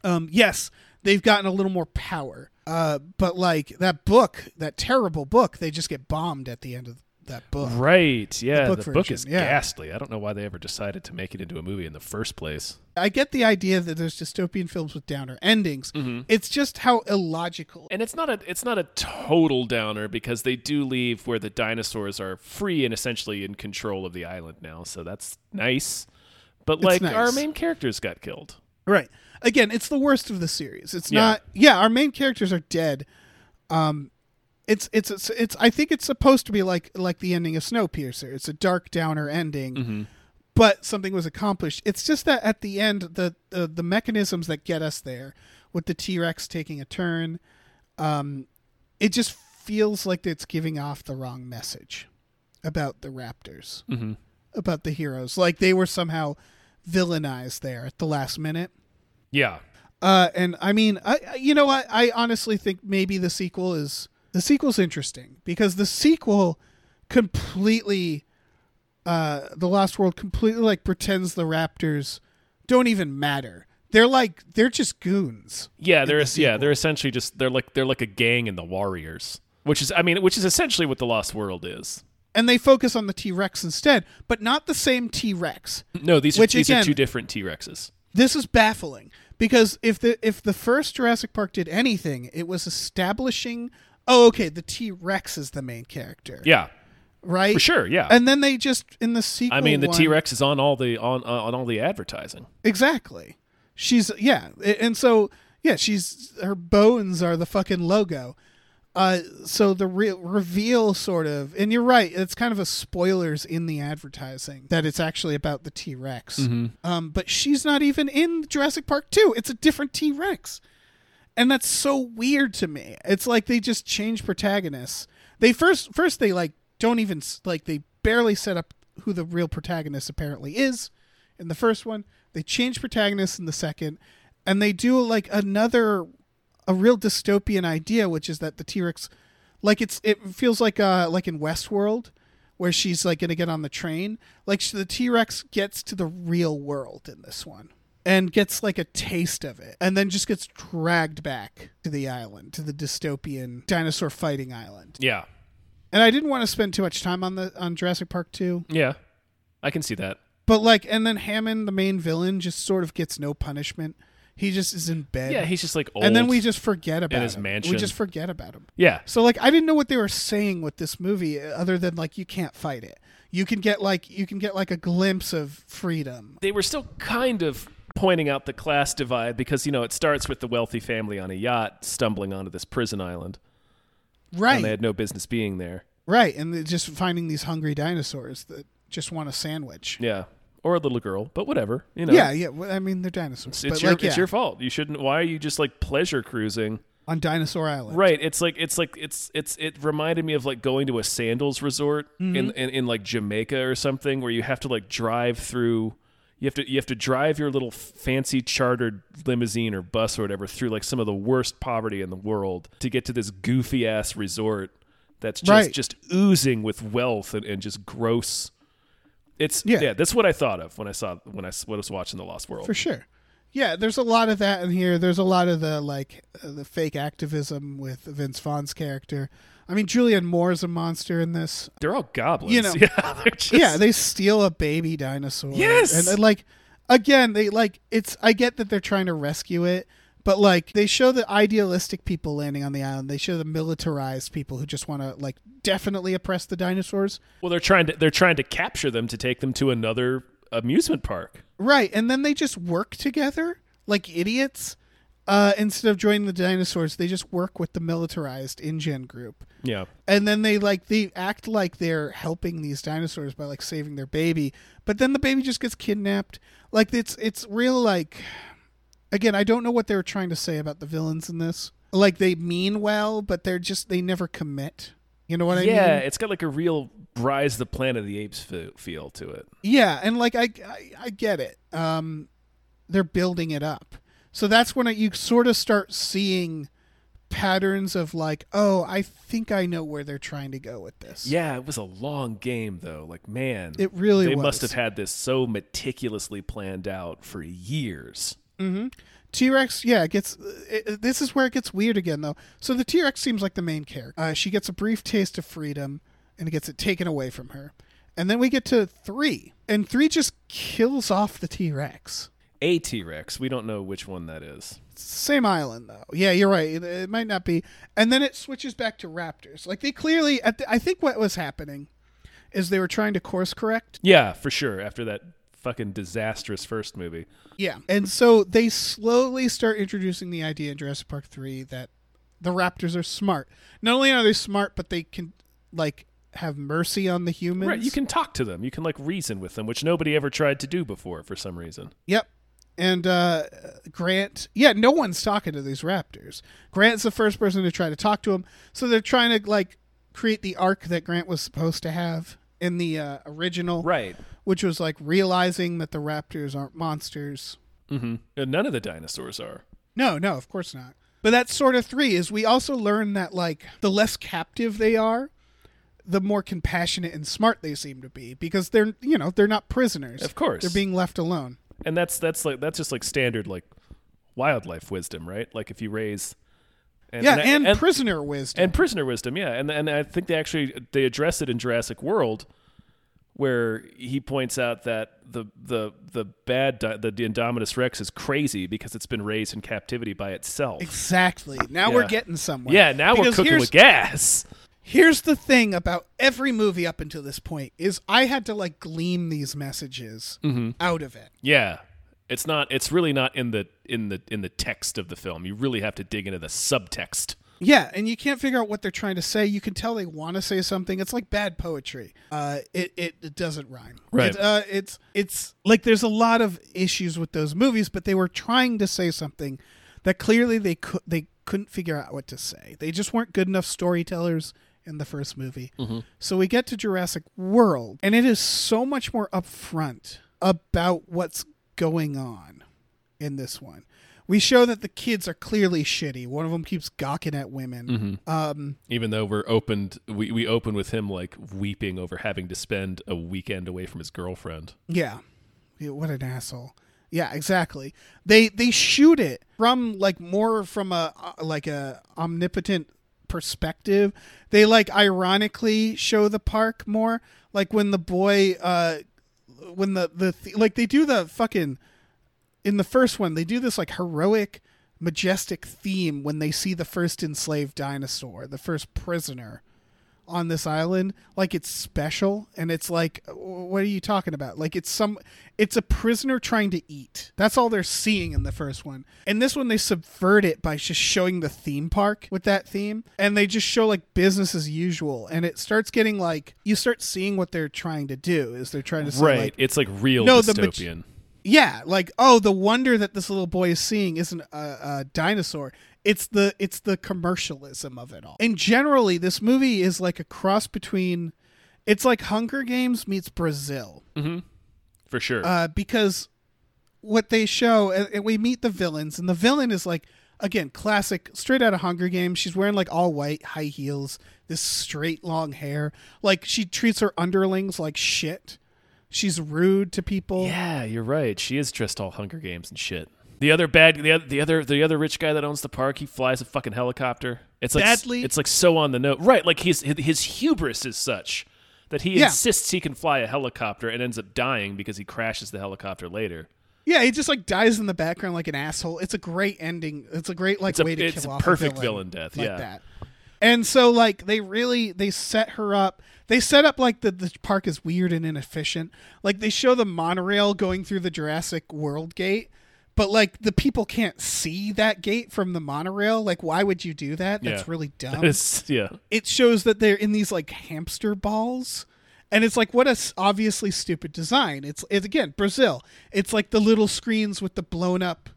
Um, yes, they've gotten a little more power, uh, but like that book, that terrible book, they just get bombed at the end of that book. Right, yeah, the book, the book is yeah. ghastly. I don't know why they ever decided to make it into a movie in the first place. I get the idea that there's dystopian films with downer endings. Mm-hmm. It's just how illogical. And it's not a it's not a total downer because they do leave where the dinosaurs are free and essentially in control of the island now. So that's nice. But like nice. Our main characters got killed. Right. Again, it's the worst of the series. It's yeah. not Yeah, our main characters are dead. Um It's, it's it's it's I think it's supposed to be like like the ending of Snowpiercer. It's a dark downer ending. Mm-hmm. But something was accomplished. It's just that at the end, the, the, the mechanisms that get us there, with the T-Rex taking a turn, um, it just feels like it's giving off the wrong message about the raptors, mm-hmm. about the heroes. Like they were somehow villainized there at the last minute. Yeah. Uh, and I mean, I you know, I, I honestly think maybe the sequel is the sequel's interesting because the sequel completely... Uh, the Lost World completely like pretends the raptors don't even matter. They're like they're just goons. Yeah, they're the yeah they're essentially just they're like they're like a gang in the Warriors, which is I mean which is essentially what the Lost World is. And they focus on the T-Rex instead, but not the same T-Rex. No, these are, which, these again, are two different T-Rexes. This is baffling because if the if the first Jurassic Park did anything, it was establishing oh okay the T-Rex is the main character. Yeah. Right? For sure, yeah. And then they just in the sequel I mean the one, T-Rex is on all the on uh, on all the advertising. Exactly. She's yeah, and so yeah, she's her bones are the fucking logo. Uh so the re- reveal sort of and you're right, it's kind of a spoilers in the advertising that it's actually about the T-Rex. Mm-hmm. Um but she's not even in Jurassic Park two. It's a different T-Rex. And that's so weird to me. It's like they just change protagonists. They first first they like don't even like they barely set up who the real protagonist apparently is in the first one. They change protagonists in the second, and they do like another a real dystopian idea, which is that the T-Rex, like it's it feels like uh like in Westworld, where she's like gonna get on the train. Like the T-Rex gets to the real world in this one and gets like a taste of it, and then just gets dragged back to the island, to the dystopian dinosaur fighting island. Yeah. And I didn't want to spend too much time on the on Jurassic Park two. Yeah, I can see that. But like, and then Hammond, the main villain, just sort of gets no punishment. He just is in bed. Yeah, he's just like old. And then we just forget about him. In his mansion. We just forget about him. Yeah. So like, I didn't know what they were saying with this movie, other than like, you can't fight it. You can get like, you can get like a glimpse of freedom. They were still kind of pointing out the class divide because you know it starts with the wealthy family on a yacht stumbling onto this prison island. Right. And they had no business being there. Right. And they're just finding these hungry dinosaurs that just want a sandwich. Yeah. Or a little girl, but whatever. You know. Yeah, yeah. Well, I mean, they're dinosaurs. It's, it's, but your, like, yeah. it's your fault. You shouldn't. Why are you just like pleasure cruising on Dinosaur Island. Right. It's like it's like it's it's it reminded me of like going to a sandals resort mm-hmm. in, in in like Jamaica or something, where you have to like drive through. You have to you have to drive your little fancy chartered limousine or bus or whatever through like some of the worst poverty in the world to get to this goofy ass resort that's just, right. just oozing with wealth and, and just gross. It's yeah. yeah, that's what I thought of when I saw when I when I was watching The Lost World. For sure. Yeah, there's a lot of that in here. There's a lot of the like uh, the fake activism with Vince Vaughn's character. I mean, Julianne Moore's a monster in this. They're all goblins. You know, yeah, they're just... yeah, they steal a baby dinosaur. Yes, and, and like again, they like it's. I get that they're trying to rescue it, but like they show the idealistic people landing on the island. They show the militarized people who just want to like definitely oppress the dinosaurs. Well, they're trying to they're trying to capture them to take them to another amusement park. Right, and then they just work together like idiots. Uh, instead of joining the dinosaurs, they just work with the militarized InGen group. Yeah. And then they like they act like they're helping these dinosaurs by like saving their baby, but then the baby just gets kidnapped. Like it's it's real like again, I don't know what they were trying to say about the villains in this. Like they mean well, but they're just they never commit. You know what I yeah, mean? Yeah, it's got like a real Rise the Planet of the Apes feel to it. Yeah, and like I I, I get it. Um, they're building it up. So that's when it, you sort of start seeing patterns of like, oh, I think I know where they're trying to go with this. Yeah, it was a long game, though. Like, man. It really they was. They must have had this so meticulously planned out for years. Mm-hmm. T-Rex, yeah, it gets. It, this is where it gets weird again, though. So the T-Rex seems like the main character. Uh, she gets a brief taste of freedom, and it gets it taken away from her. And then we get to three, and three just kills off the T-Rex. A T-Rex. We don't know which one that is. Same island, though. Yeah, you're right. It, it might not be. And then it switches back to raptors. Like, they clearly... At the, I think what was happening is they were trying to course correct. Yeah, for sure. After that fucking disastrous first movie. Yeah. And so they slowly start introducing the idea in Jurassic Park three that the raptors are smart. Not only are they smart, but they can, like... have mercy on the humans. Right, you can talk to them. You can, like, reason with them, which nobody ever tried to do before for some reason. Yep. And uh, Grant... Yeah, no one's talking to these raptors. Grant's the first person to try to talk to them. So they're trying to, like, create the arc that Grant was supposed to have in the uh, original. Right. Which was, like, realizing that the raptors aren't monsters. Mm-hmm. And none of the dinosaurs are. No, no, of course not. But that's sort of three, is we also learn that, like, the less captive they are, the more compassionate and smart they seem to be, because they're, you know, they're not prisoners. Of course. They're being left alone. And that's, that's like, that's just like standard, like wildlife wisdom, right? Like if you raise. And, yeah. And, and, and prisoner wisdom and prisoner wisdom. Yeah. And, and I think they actually, they address it in Jurassic World, where he points out that the, the, the bad, di- the, the Indominus Rex is crazy because it's been raised in captivity by itself. Exactly. Now yeah. we're getting somewhere. Yeah. Now because we're cooking with gas. Here's the thing about every movie up until this point is I had to like glean these messages mm-hmm. out of it. Yeah. It's not it's really not in the in the in the text of the film. You really have to dig into the subtext. Yeah, and you can't figure out what they're trying to say. You can tell they want to say something. It's like bad poetry. Uh, it, it it doesn't rhyme. Right. It, uh, it's it's like there's a lot of issues with those movies, but they were trying to say something that clearly they could they couldn't figure out what to say. They just weren't good enough storytellers in the first movie. Mm-hmm. So we get to Jurassic World, and it is so much more upfront about what's going on in this one. We show that the kids are clearly shitty. One of them keeps gawking at women. Mm-hmm. Um, Even though we're opened, we, we open with him like weeping over having to spend a weekend away from his girlfriend. Yeah. yeah what an asshole. Yeah, exactly. They, they shoot it from like more from a, like a omnipotent perspective. They like ironically show the park more, like when the boy uh when the the th- like they do the fucking in the first one they do this like heroic majestic theme when they see the first enslaved dinosaur, the first prisoner on this island, like it's special. And it's like, what are you talking about? Like it's some it's a prisoner trying to eat. That's all they're seeing in the first one. And this one they subvert it by just showing the theme park with that theme, and they just show like business as usual, and it starts getting like you start seeing what they're trying to do is they're trying to say, right like, it's like real no, dystopian the ma- Yeah, like, oh, the wonder that this little boy is seeing isn't a, a dinosaur. It's the it's the commercialism of it all. And generally, this movie is like a cross between, it's like Hunger Games meets Brazil. Mm-hmm. For sure. Uh, because what they show, and we meet the villains, and the villain is like, again, classic, straight out of Hunger Games. She's wearing like all white, high heels, this straight long hair. Like, she treats her underlings like shit. She's rude to people. Yeah, you're right. She is dressed all Hunger Games and shit. The other bad, the other, the other, the other rich guy that owns the park, he flies a fucking helicopter. It's like Badly. It's like so on the note, right? Like his his hubris is such that he yeah. insists he can fly a helicopter and ends up dying because he crashes the helicopter later. Yeah, he just like dies in the background like an asshole. It's a great ending. It's a great like it's a, way to it's kill a off perfect a villain, villain death. Like yeah. that. And so, like, they really, they set her up. They set up, like, the, the park is weird and inefficient. Like, they show the monorail going through the Jurassic World gate. But, like, the people can't see that gate from the monorail. Like, why would you do that? That's yeah. really dumb. That is, yeah. It shows that they're in these, like, hamster balls. And it's like, what a obviously stupid design. It's, it's again, Brazil. It's like the little screens with the blown up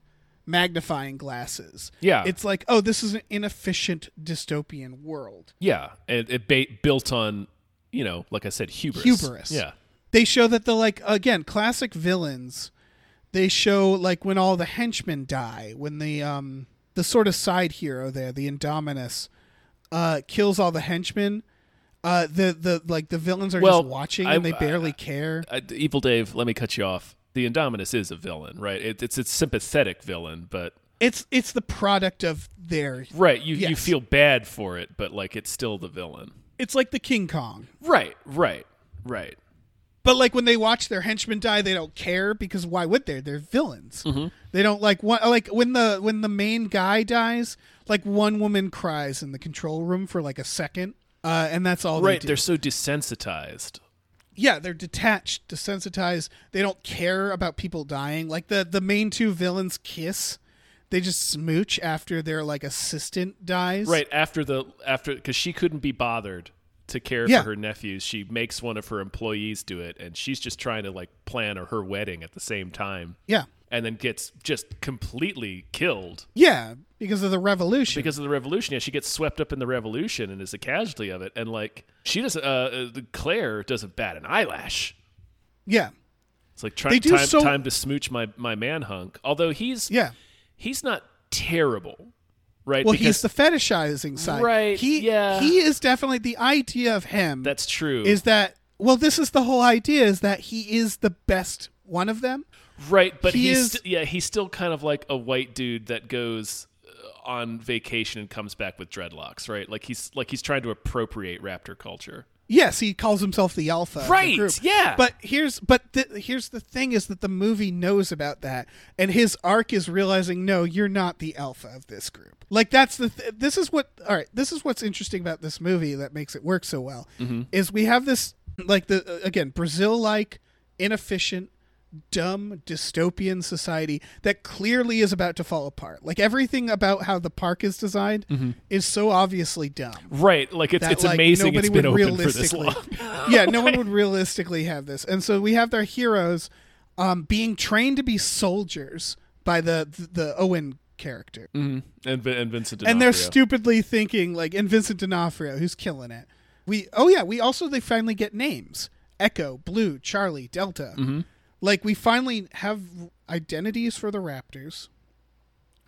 magnifying glasses. Yeah, it's like, oh, this is an inefficient dystopian world. Yeah, it, it ba- built on, you know, like I said, hubris. Hubris. Yeah, they show that the like again classic villains. They show like when all the henchmen die, when the um the sort of side hero there, the Indominus, uh, kills all the henchmen. Uh, the the like the villains are well, just watching and I, they barely I, care. I, Evil Dave, let me cut you off. The Indominus is a villain, right? It, it's it's sympathetic villain, but it's it's the product of their right. You yes. you feel bad for it, but like it's still the villain. It's like the King Kong, right, right, right. But like when they watch their henchmen die, they don't care because why would they? They're villains. Mm-hmm. They don't like one, like when the when the main guy dies, like one woman cries in the control room for like a second, uh, and that's all. Right, they do. They're so desensitized. Yeah, they're detached, desensitized. They don't care about people dying. Like the, the main two villains kiss. They just smooch after their like assistant dies. Right, after the after because she couldn't be bothered to care yeah. for her nephews. She makes one of her employees do it, and she's just trying to like plan her wedding at the same time. Yeah. And then gets just completely killed. Yeah, because of the revolution. Because of the revolution, yeah. She gets swept up in the revolution and is a casualty of it. And, like, she doesn't, uh, Claire doesn't bat an eyelash. Yeah. It's like trying time, so- time to smooch my, my man hunk. Although he's, yeah. he's not terrible, right? Well, because, he's the fetishizing side. Right, he, yeah. He is definitely, the idea of him. That's true. Is that, well, this is the whole idea, is that he is the best one of them. Right, but he he's is, st- yeah, he's still kind of like a white dude that goes on vacation and comes back with dreadlocks, right? Like he's like he's trying to appropriate raptor culture. Yes, he calls himself the alpha. Right, of the group. Yeah. But here's but the, here's the thing is that the movie knows about that, and his arc is realizing, no, you're not the alpha of this group. Like that's the th- this is what all right, this is what's interesting about this movie that makes it work so well. Mm-hmm. Is we have this like the again, Brazil like inefficient dumb dystopian society that clearly is about to fall apart. Like everything about how the park is designed mm-hmm. is so obviously dumb. Right. Like it's, that, it's like, amazing it's been open for this long. yeah. No one would realistically have this. And so we have their heroes um, being trained to be soldiers by the, the, the Owen character. Mm-hmm. And, and Vincent D'Onofrio. And they're stupidly thinking like, and Vincent D'Onofrio, who's killing it. We, oh yeah. We also, they finally get names. Echo, Blue, Charlie, Delta. Mm-hmm. Like, we finally have identities for the raptors.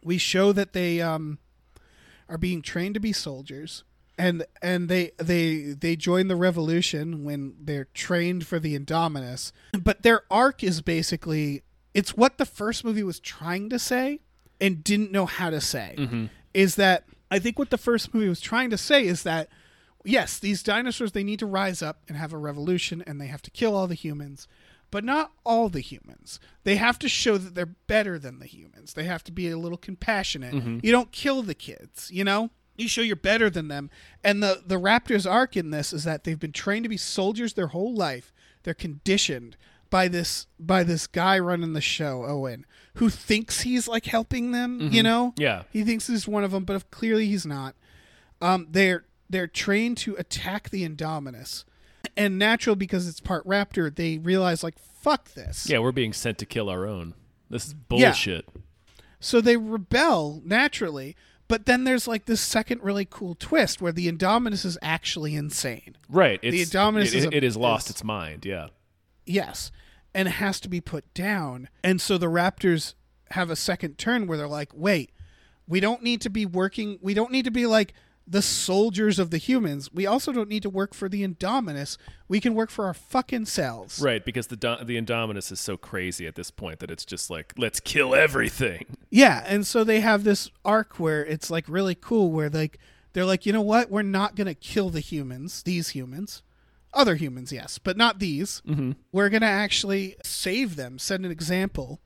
We show that they um, are being trained to be soldiers. And and they, they they join the revolution when they're trained for the Indominus. But their arc is basically, it's what the first movie was trying to say and didn't know how to say. Mm-hmm. Is that, I think what the first movie was trying to say is that, yes, these dinosaurs, they need to rise up and have a revolution and they have to kill all the humans. But not all the humans. They have to show that they're better than the humans. They have to be a little compassionate. Mm-hmm. You don't kill the kids, you know? You show you're better than them. And the, the raptors' arc in this is that they've been trained to be soldiers their whole life. They're conditioned by this by this guy running the show, Owen, who thinks he's, like, helping them, mm-hmm. you know? Yeah. He thinks he's one of them, but if clearly he's not. Um, they're, they're trained to attack the Indominus. and natural, because it's part raptor, they realize, like, fuck this. Yeah, we're being sent to kill our own. This is bullshit. Yeah. So they rebel naturally, but then there's, like, this second really cool twist where the Indominus is actually insane. Right. It's, the Indominus it, is a, it has lost its mind, yeah. Yes, and has to be put down. And so the raptors have a second turn where they're like, wait, we don't need to be working. We don't need to be, like, the soldiers of the humans. We also don't need to work for the Indominus. We can work for our fucking selves. Right, because the Do- the Indominus is so crazy at this point that it's just like, let's kill everything. Yeah, and so they have this arc where it's like really cool, where like they're like, you know what? We're not going to kill the humans, these humans. Other humans, yes, but not these. Mm-hmm. We're going to actually save them, set an example.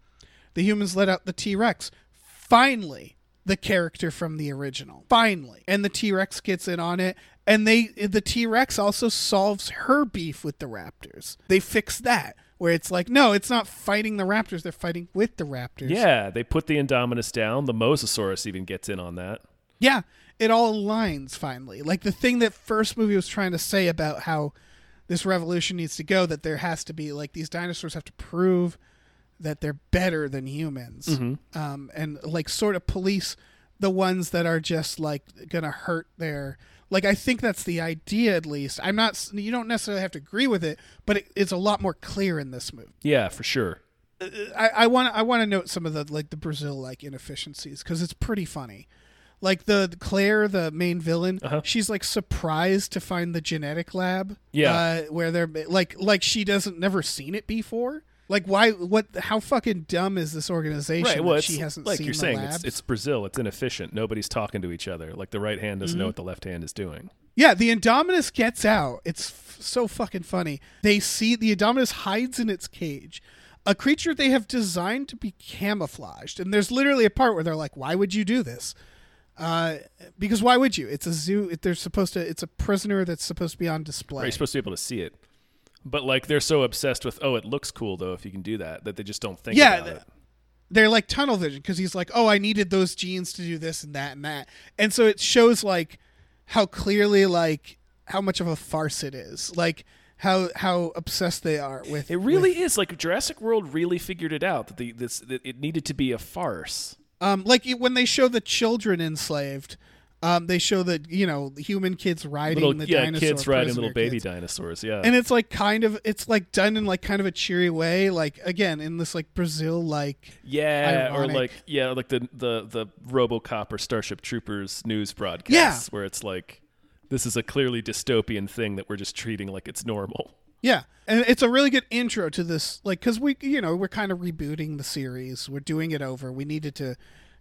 The humans let out the T-Rex. Finally. The character from the original. Finally. And the T-Rex gets in on it. And they the T-Rex also solves her beef with the raptors. They fix that, where it's like, no, it's not fighting the raptors. They're fighting with the raptors. Yeah, they put the Indominus down. The Mosasaurus even gets in on that. Yeah, it all aligns finally. Like the thing that first movie was trying to say about how this revolution needs to go, that there has to be, like, these dinosaurs have to prove that they're better than humans, mm-hmm. um, and like sort of police the ones that are just like going to hurt their, like, I think that's the idea, at least. I'm not, you don't necessarily have to agree with it, but it, it's a lot more clear in this movie. Yeah, for sure. I, I want I want to note some of the, like, the Brazil, like, inefficiencies, because it's pretty funny. Like the, the Claire, the main villain, uh-huh. she's like surprised to find the genetic lab. Yeah. Uh, where they're like, like she doesn't never seen it before. Like, why, what, how fucking dumb is this organization? Right, well, that she hasn't like seen you're the saying, labs? It's, it's Brazil. It's inefficient. Nobody's talking to each other. Like, the right hand doesn't mm-hmm. know what the left hand is doing. Yeah, the Indominus gets out. It's f- so fucking funny. They see the Indominus hides in its cage, a creature they have designed to be camouflaged. And there's literally a part where they're like, why would you do this? Uh, because why would you? It's a zoo. It, they're supposed to, it's a prisoner that's supposed to be on display. Right, you're supposed to be able to see it. But, like, they're so obsessed with, oh, it looks cool, though, if you can do that, that they just don't think yeah, about th- it. They're, like, tunnel vision, because he's like, oh, I needed those genes to do this and that and that. And so it shows, like, how clearly, like, how much of a farce it is. Like, how how obsessed they are with it. Really with, is. Like, Jurassic World really figured it out, that, the, this, that it needed to be a farce. Um, Like, it, when they show the children enslaved... Um, they show that, you know, human kids riding little, the yeah, dinosaur. Yeah, kids riding little baby kids. Dinosaurs, yeah. And it's like kind of, it's like done in like kind of a cheery way, like, again, in this like Brazil, like, yeah, ironic. Or like, yeah, like the, the, the RoboCop or Starship Troopers news broadcasts, yeah. where it's like, this is a clearly dystopian thing that we're just treating like it's normal. Yeah, and it's a really good intro to this, like, because we, you know, we're kind of rebooting the series. We're doing it over. We needed to,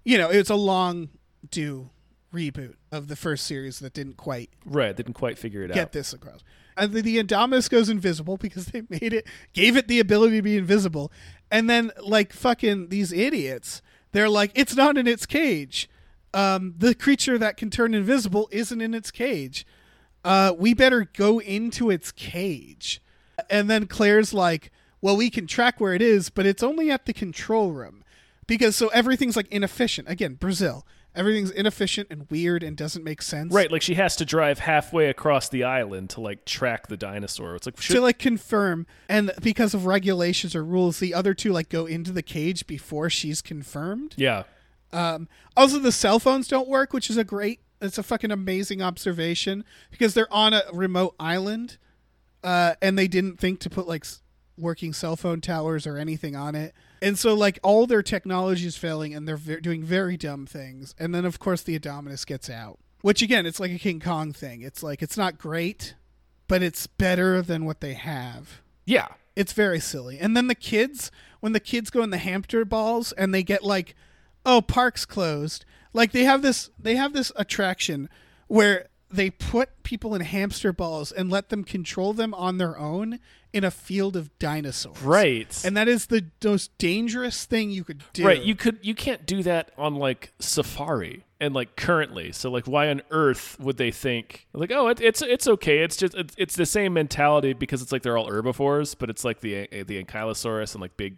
you know, it's a long due reboot of the first series that didn't quite right didn't quite figure it get out get this across. And the, the Indominus goes invisible because they made it gave it the ability to be invisible, and then like fucking these idiots, they're like, it's not in its cage. Um the creature that can turn invisible isn't in its cage. Uh we better go into its cage. And then Claire's like, well, we can track where it is, but it's only at the control room, because so everything's like inefficient again, Brazil. Everything's inefficient and weird and doesn't make sense. Right, like she has to drive halfway across the island to like track the dinosaur. It's like should- to like confirm, and because of regulations or rules, the other two like go into the cage before she's confirmed. Yeah. Um, also, the cell phones don't work, which is a great. It's a fucking amazing observation, because they're on a remote island, uh, and they didn't think to put like working cell phone towers or anything on it. And so, like, all their technology is failing, and they're ve- doing very dumb things. And then, of course, the Indominus gets out. Which, again, it's like a King Kong thing. It's like, it's not great, but it's better than what they have. Yeah. It's very silly. And then the kids, when the kids go in the hamster balls, and they get, like, oh, park's closed. Like, they have this, they have this attraction where they put people in hamster balls and let them control them on their own in a field of dinosaurs. Right. And that is the most dangerous thing you could do. Right. You could, you can't do that on like safari and like currently. So like why on earth would they think like, oh, it, it's, it's okay. It's just, it's, it's the same mentality, because it's like, they're all herbivores, but it's like the, the Ankylosaurus and like big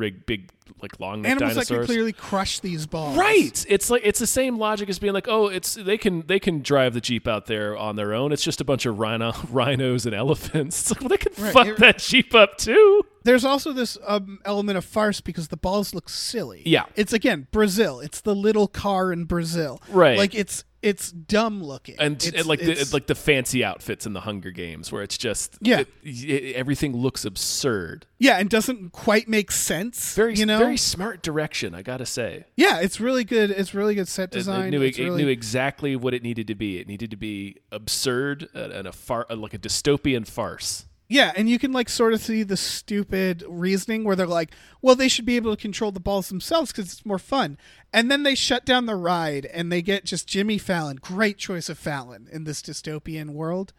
big, big, like long animals dinosaurs. Animals that can clearly crush these balls. Right. It's like, it's the same logic as being like, oh, it's they can they can drive the Jeep out there on their own. It's just a bunch of rhino, rhinos and elephants. It's like, well, they can right. fuck it, that Jeep up too. There's also this um, element of farce because the balls look silly. Yeah. It's, again, Brazil. It's the little car in Brazil. Right. Like, it's it's dumb looking. And it's, it, like, it's, the, like the fancy outfits in the Hunger Games where it's just, yeah. it, it, everything looks absurd. Yeah, and doesn't quite make sense. Very, you know? Very smart direction, I gotta say. Yeah, it's really good. It's really good set design. It, it, knew, it, really... it knew exactly what it needed to be. It needed to be absurd and a far, like a dystopian farce. Yeah, and you can like sort of see the stupid reasoning where they're like, well, they should be able to control the balls themselves because it's more fun. And then they shut down the ride and they get just Jimmy Fallon. Great choice of Fallon in this dystopian world.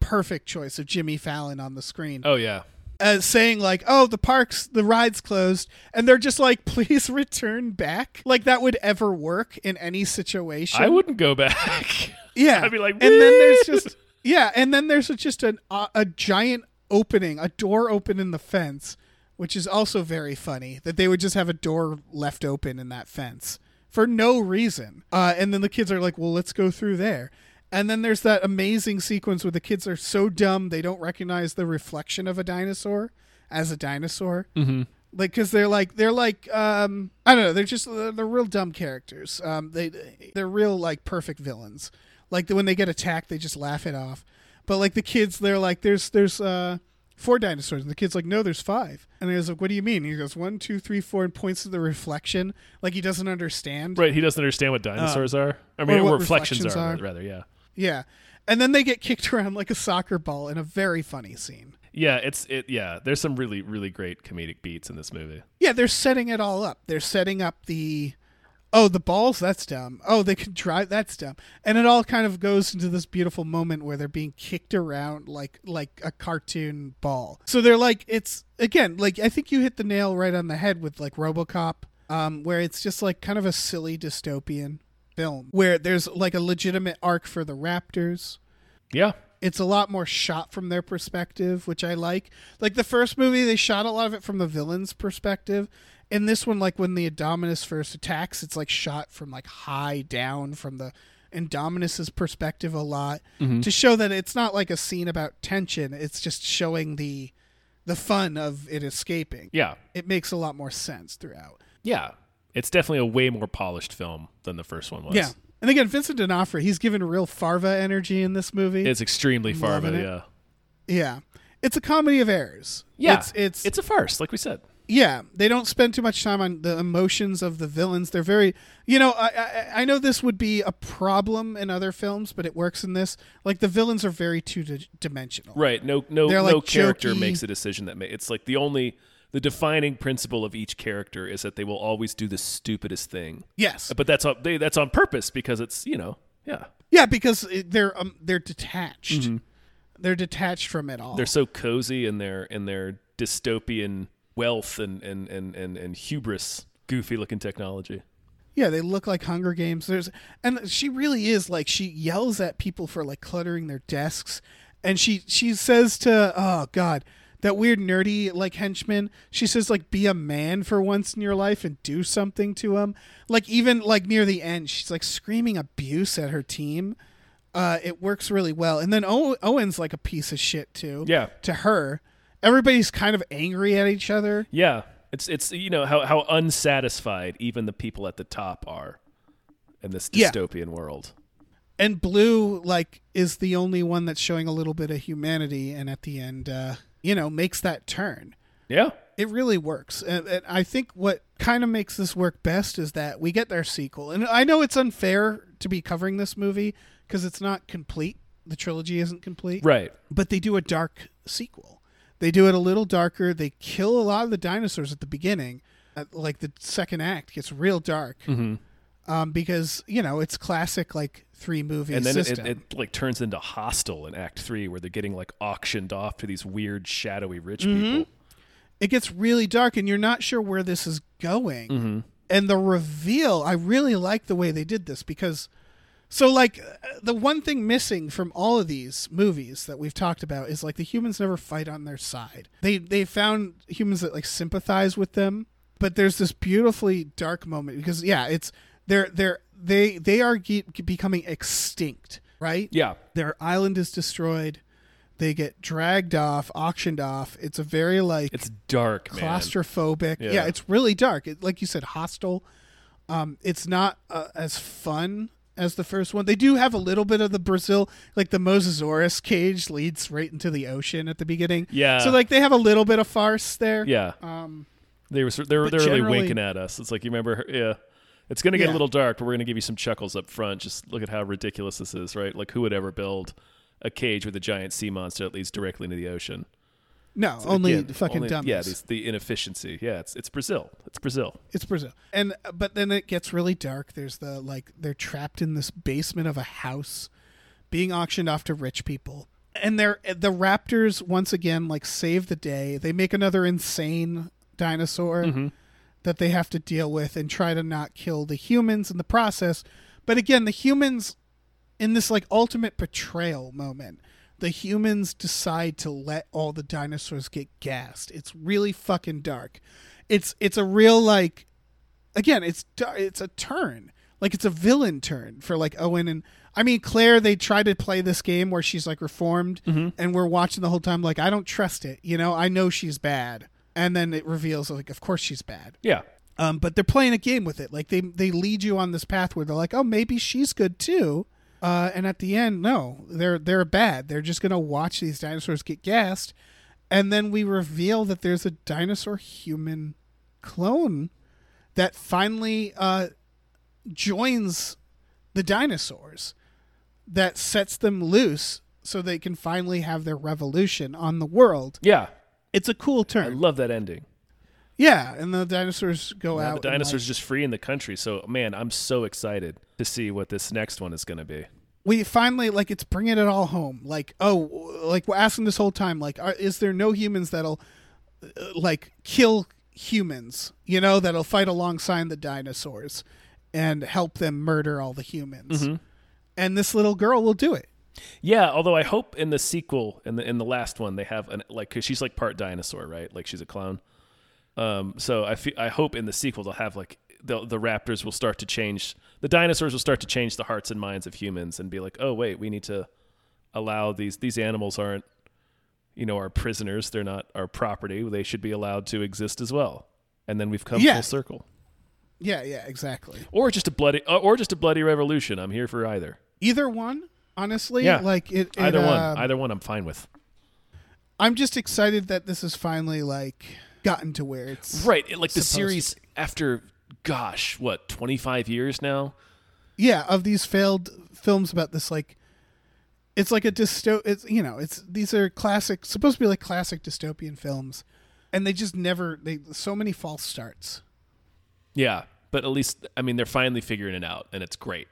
Perfect choice of Jimmy Fallon on the screen. Oh, yeah. Uh, saying like, oh, the parks, the ride's closed. And they're just like, please return back. Like that would ever work in any situation. I wouldn't go back. Yeah. I'd be like, woo! And then there's just... Yeah, and then there's just an, uh, a giant opening, a door open in the fence, which is also very funny, that they would just have a door left open in that fence for no reason. Uh, and then the kids are like, well, let's go through there. And then there's that amazing sequence where the kids are so dumb they don't recognize the reflection of a dinosaur as a dinosaur. Mm-hmm. Like, because they're like, they're like, um, I don't know, they're just, they're, they're real dumb characters. Um, they, they're real, like, perfect villains. Like, when they get attacked, they just laugh it off. But, like, the kids, they're like, there's there's uh, four dinosaurs. And the kid's like, no, there's five. And I was like, what do you mean? And he goes, one, two, three, four, and points to the reflection. Like, he doesn't understand. Right, he doesn't understand what dinosaurs uh, are. I mean, or what reflections, reflections are, are, rather, yeah. Yeah. And then they get kicked around like a soccer ball in a very funny scene. Yeah, it's it. Yeah, there's some really, really great comedic beats in this movie. Yeah, they're setting it all up. They're setting up the... Oh, the balls, that's dumb. Oh, they could drive, that's dumb. And it all kind of goes into this beautiful moment where they're being kicked around like like a cartoon ball. So they're like, it's, again, like I think you hit the nail right on the head with like RoboCop, um, where it's just like kind of a silly dystopian film where there's like a legitimate arc for the raptors. Yeah. It's a lot more shot from their perspective, which I like. Like the first movie, they shot a lot of it from the villain's perspective. In this one, like when the Indominus first attacks, it's like shot from like high down from the Indominus's perspective a lot mm-hmm. to show that it's not like a scene about tension. It's just showing the the fun of it escaping. Yeah. It makes a lot more sense throughout. Yeah. It's definitely a way more polished film than the first one was. Yeah. And again, Vincent D'Onofrio, he's given real Farva energy in this movie. It's extremely Farva, it. yeah. Yeah. It's a comedy of errors. Yeah. It's, it's, it's a farce, like we said. Yeah, they don't spend too much time on the emotions of the villains. They're very, you know, I, I I know this would be a problem in other films, but it works in this. Like the villains are very two-dimensional. Right. No, no, They're no like character jokey. Makes a decision that may, it's like the only the defining principle of each character is that they will always do the stupidest thing. Yes, but that's on they, that's on purpose because it's you know yeah yeah because they're um, they're detached. Mm-hmm. They're detached from it all. They're so cozy in their in their dystopian. Wealth and, and, and, and, and hubris, goofy looking technology. Yeah, they look like Hunger Games. There's and she really is like she yells at people for like cluttering their desks, and she she says to oh god that weird nerdy like henchman. She says like be a man for once in your life and do something to him. Like even like near the end, she's like screaming abuse at her team. Uh, it works really well. And then o- Owen's like a piece of shit too. Yeah. To her. Everybody's kind of angry at each other. Yeah. It's, it's you know, how, how unsatisfied even the people at the top are in this dystopian yeah. world. And Blue, like, is the only one that's showing a little bit of humanity and at the end, uh, you know, makes that turn. Yeah. It really works. And, and I think what kind of makes this work best is that we get their sequel. And I know it's unfair to be covering this movie because it's not complete. The trilogy isn't complete. Right. But they do a dark sequel. They do it a little darker. They kill a lot of the dinosaurs at the beginning. Uh, like the second act gets real dark mm-hmm. um, because, you know, it's classic like three movie system. And then it, it, it like turns into Hostel in act three where they're getting like auctioned off to these weird shadowy rich mm-hmm. people. It gets really dark and you're not sure where this is going. Mm-hmm. And the reveal, I really like the way they did this because... So, like, the one thing missing from all of these movies that we've talked about is, like, the humans never fight on their side. They they found humans that, like, sympathize with them but there's this beautifully dark moment because yeah, it's they're they're they they are ge- becoming extinct, right? Yeah, their island is destroyed. They get dragged off, auctioned off. It's a very like it's dark, claustrophobic. Man. Yeah. yeah, it's really dark. It, like you said, hostile. Um, it's not uh, as fun as the first one. They do have a little bit of the Brazil, like the Mosasaurus cage leads right into the ocean at the beginning. Yeah, so like they have a little bit of farce there. Yeah, um, they were they were they're really winking at us. It's like you remember, yeah. It's gonna get yeah. a little dark, but we're gonna give you some chuckles up front. Just look at how ridiculous this is, right? Like who would ever build a cage with a giant sea monster that leads directly into the ocean? No, so only again, fucking only, dummies. Yeah, these, the inefficiency. Yeah, it's it's Brazil. It's Brazil. It's Brazil. And but then it gets really dark. There's the like they're trapped in this basement of a house, being auctioned off to rich people. And they're the raptors once again like save the day. They make another insane dinosaur mm-hmm. that they have to deal with and try to not kill the humans in the process. But again, the humans in this like ultimate betrayal moment. The humans decide to let all the dinosaurs get gassed. It's really fucking dark. It's it's a real like, again, it's it's a turn. Like it's a villain turn for like Owen and I mean Claire. They try to play this game where she's like reformed, mm-hmm. and we're watching the whole time like I don't trust it. You know, I know she's bad, and then it reveals like of course she's bad. Yeah. Um, but they're playing a game with it. Like they they lead you on this path where they're like, oh, maybe she's good too. Uh, and at the end, no, they're they're bad. They're just going to watch these dinosaurs get gassed. And then we reveal that there's a dinosaur human clone that finally uh, joins the dinosaurs, that sets them loose so they can finally have their revolution on the world. Yeah. It's a cool turn. I love that ending. Yeah, and the dinosaurs go yeah, out. The dinosaurs like, just free in the country. So, man, I'm so excited to see what this next one is going to be. We finally, like, it's bringing it all home. Like, oh, like we're asking this whole time, like, are, is there no humans that'll, uh, like, kill humans, you know, that'll fight alongside the dinosaurs and help them murder all the humans? Mm-hmm. And this little girl will do it. Yeah, although I hope in the sequel, in the in the last one, they have, an like, because she's, like, part dinosaur, right? Like, she's a clown. Um, so I fe- I hope in the sequel they'll have like the the raptors will start to change the dinosaurs will start to change the hearts and minds of humans and be like, oh wait, we need to allow these these animals aren't, you know, our prisoners, they're not our property, they should be allowed to exist as well. And then we've come yeah. full circle. Yeah, yeah, exactly. Or just a bloody or just a bloody revolution. I'm here for either. Either one, honestly. Yeah. Like it, it either one, um, either one, I'm fine with. I'm just excited that this is finally like. gotten to where it's right it, like the series after gosh what twenty-five years now yeah of these failed films about this like it's like a dysto it's you know it's these are classic supposed to be like classic dystopian films and they just never they so many false starts yeah but at least I mean they're finally figuring it out and it's great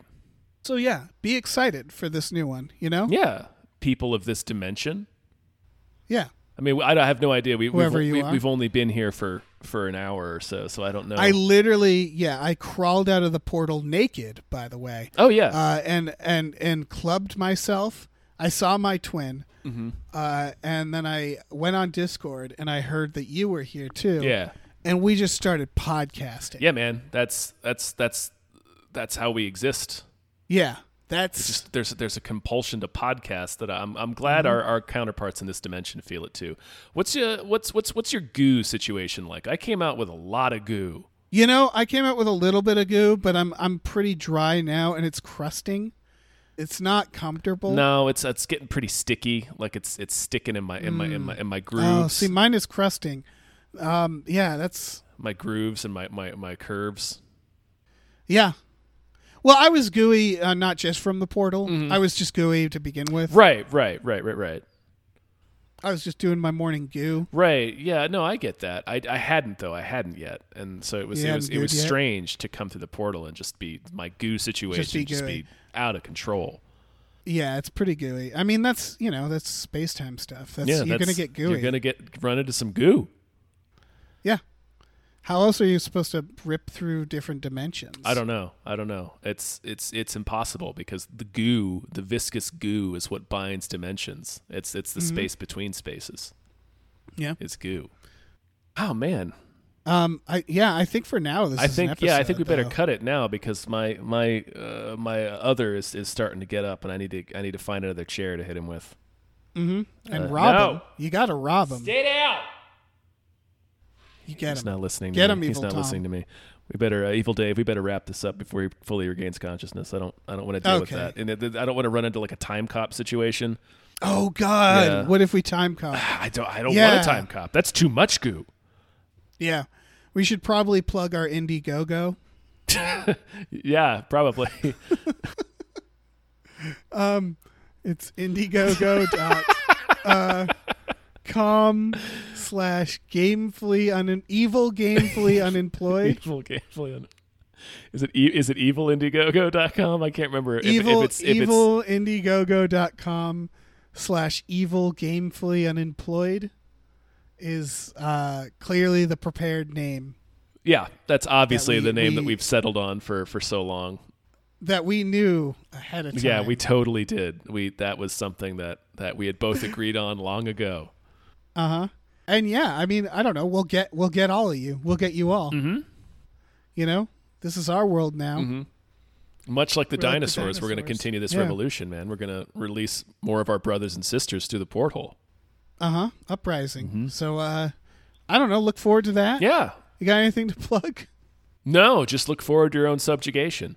so yeah be excited for this new one you know yeah people of this dimension yeah I mean, I have no idea. We, Whoever we've, you we, are. We've only been here for, for an hour or so, so I don't know. I literally, yeah, I crawled out of the portal naked, by the way. Oh, yeah. Uh, and, and, and clubbed myself. I saw my twin. Mm-hmm. Uh, and then I went on Discord, and I heard that you were here, too. Yeah. And we just started podcasting. Yeah, man. That's that's that's that's how we exist. Yeah. That's just, there's there's a compulsion to podcast that I'm I'm glad mm-hmm. our, our counterparts in this dimension feel it too. What's your what's what's what's your goo situation like? I came out with a lot of goo. You know, I came out with a little bit of goo, but I'm I'm pretty dry now, and it's crusting. It's not comfortable. No, it's it's getting pretty sticky. Like it's it's sticking in my in mm. my in my in my grooves. Oh, see, mine is crusting. Um, yeah, that's my grooves and my my, my curves. Yeah. Well, I was gooey, uh, not just from the portal. Mm-hmm. I was just gooey to begin with. Right, right, right, right, right. I was just doing my morning goo. Right. Yeah. No, I get that. I, I hadn't though. I hadn't yet, and so it was yeah, it was it was yet. strange to come through the portal and just be my goo situation, just be, just be out of control. Yeah, it's pretty gooey. I mean, that's you know that's space time stuff. That's, yeah, you're that's, gonna get gooey. You're gonna get run into some goo. Yeah. How else are you supposed to rip through different dimensions? I don't know. I don't know. It's it's it's impossible because the goo, the viscous goo, is what binds dimensions. It's it's the mm-hmm. space between spaces. Yeah, it's goo. Oh man, Um, I yeah, I think for now this I is think an episode, yeah, I think we better though. cut it now because my my uh, my other is, is starting to get up and I need to I need to find another chair to hit him with. Mm-hmm. And uh, rob no. him. You got to rob him. Stay down. You get He's him. He's not listening. Get to him, me. Evil He's not Tom. listening to me. We better, uh, Evil Dave. We better wrap this up before he fully regains consciousness. I don't. I don't want to deal okay. with that, and th- th- I don't want to run into like a time cop situation. Oh God! Yeah. What if we time cop? I don't. I don't yeah. want a time cop. That's too much goo. Yeah, we should probably plug our Indiegogo. Yeah, probably. um, it's Indiegogo dot uh, com slash gamefully un evil gamefully unemployed. Evil gamefully un- Is it e- is it evil Indiegogo dot com? I can't remember. If, evil if it's, if evil it's... Indiegogo dot com slash evil gamefully unemployed. Is uh, clearly the prepared name. Yeah, that's obviously that we, the name we, that we've settled on for, for so long. That we knew ahead of time. Yeah, we totally did. We that was something that, that we had both agreed on long ago. Uh huh. And yeah, I mean, I don't know. We'll get we'll get all of you. We'll get you all. Mm-hmm. You know, this is our world now. Mm-hmm. Much like the, dinosaurs, like the dinosaurs, we're going to continue this yeah. revolution, man. We're going to release more of our brothers and sisters through the porthole. Uh-huh. Uprising. Mm-hmm. So, uh, I don't know. Look forward to that. Yeah. You got anything to plug? No, just look forward to your own subjugation.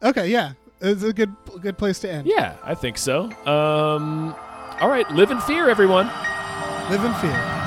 Okay, yeah. It's a good good place to end. Yeah, I think so. Um, all right. Live in fear, everyone. Live in fear.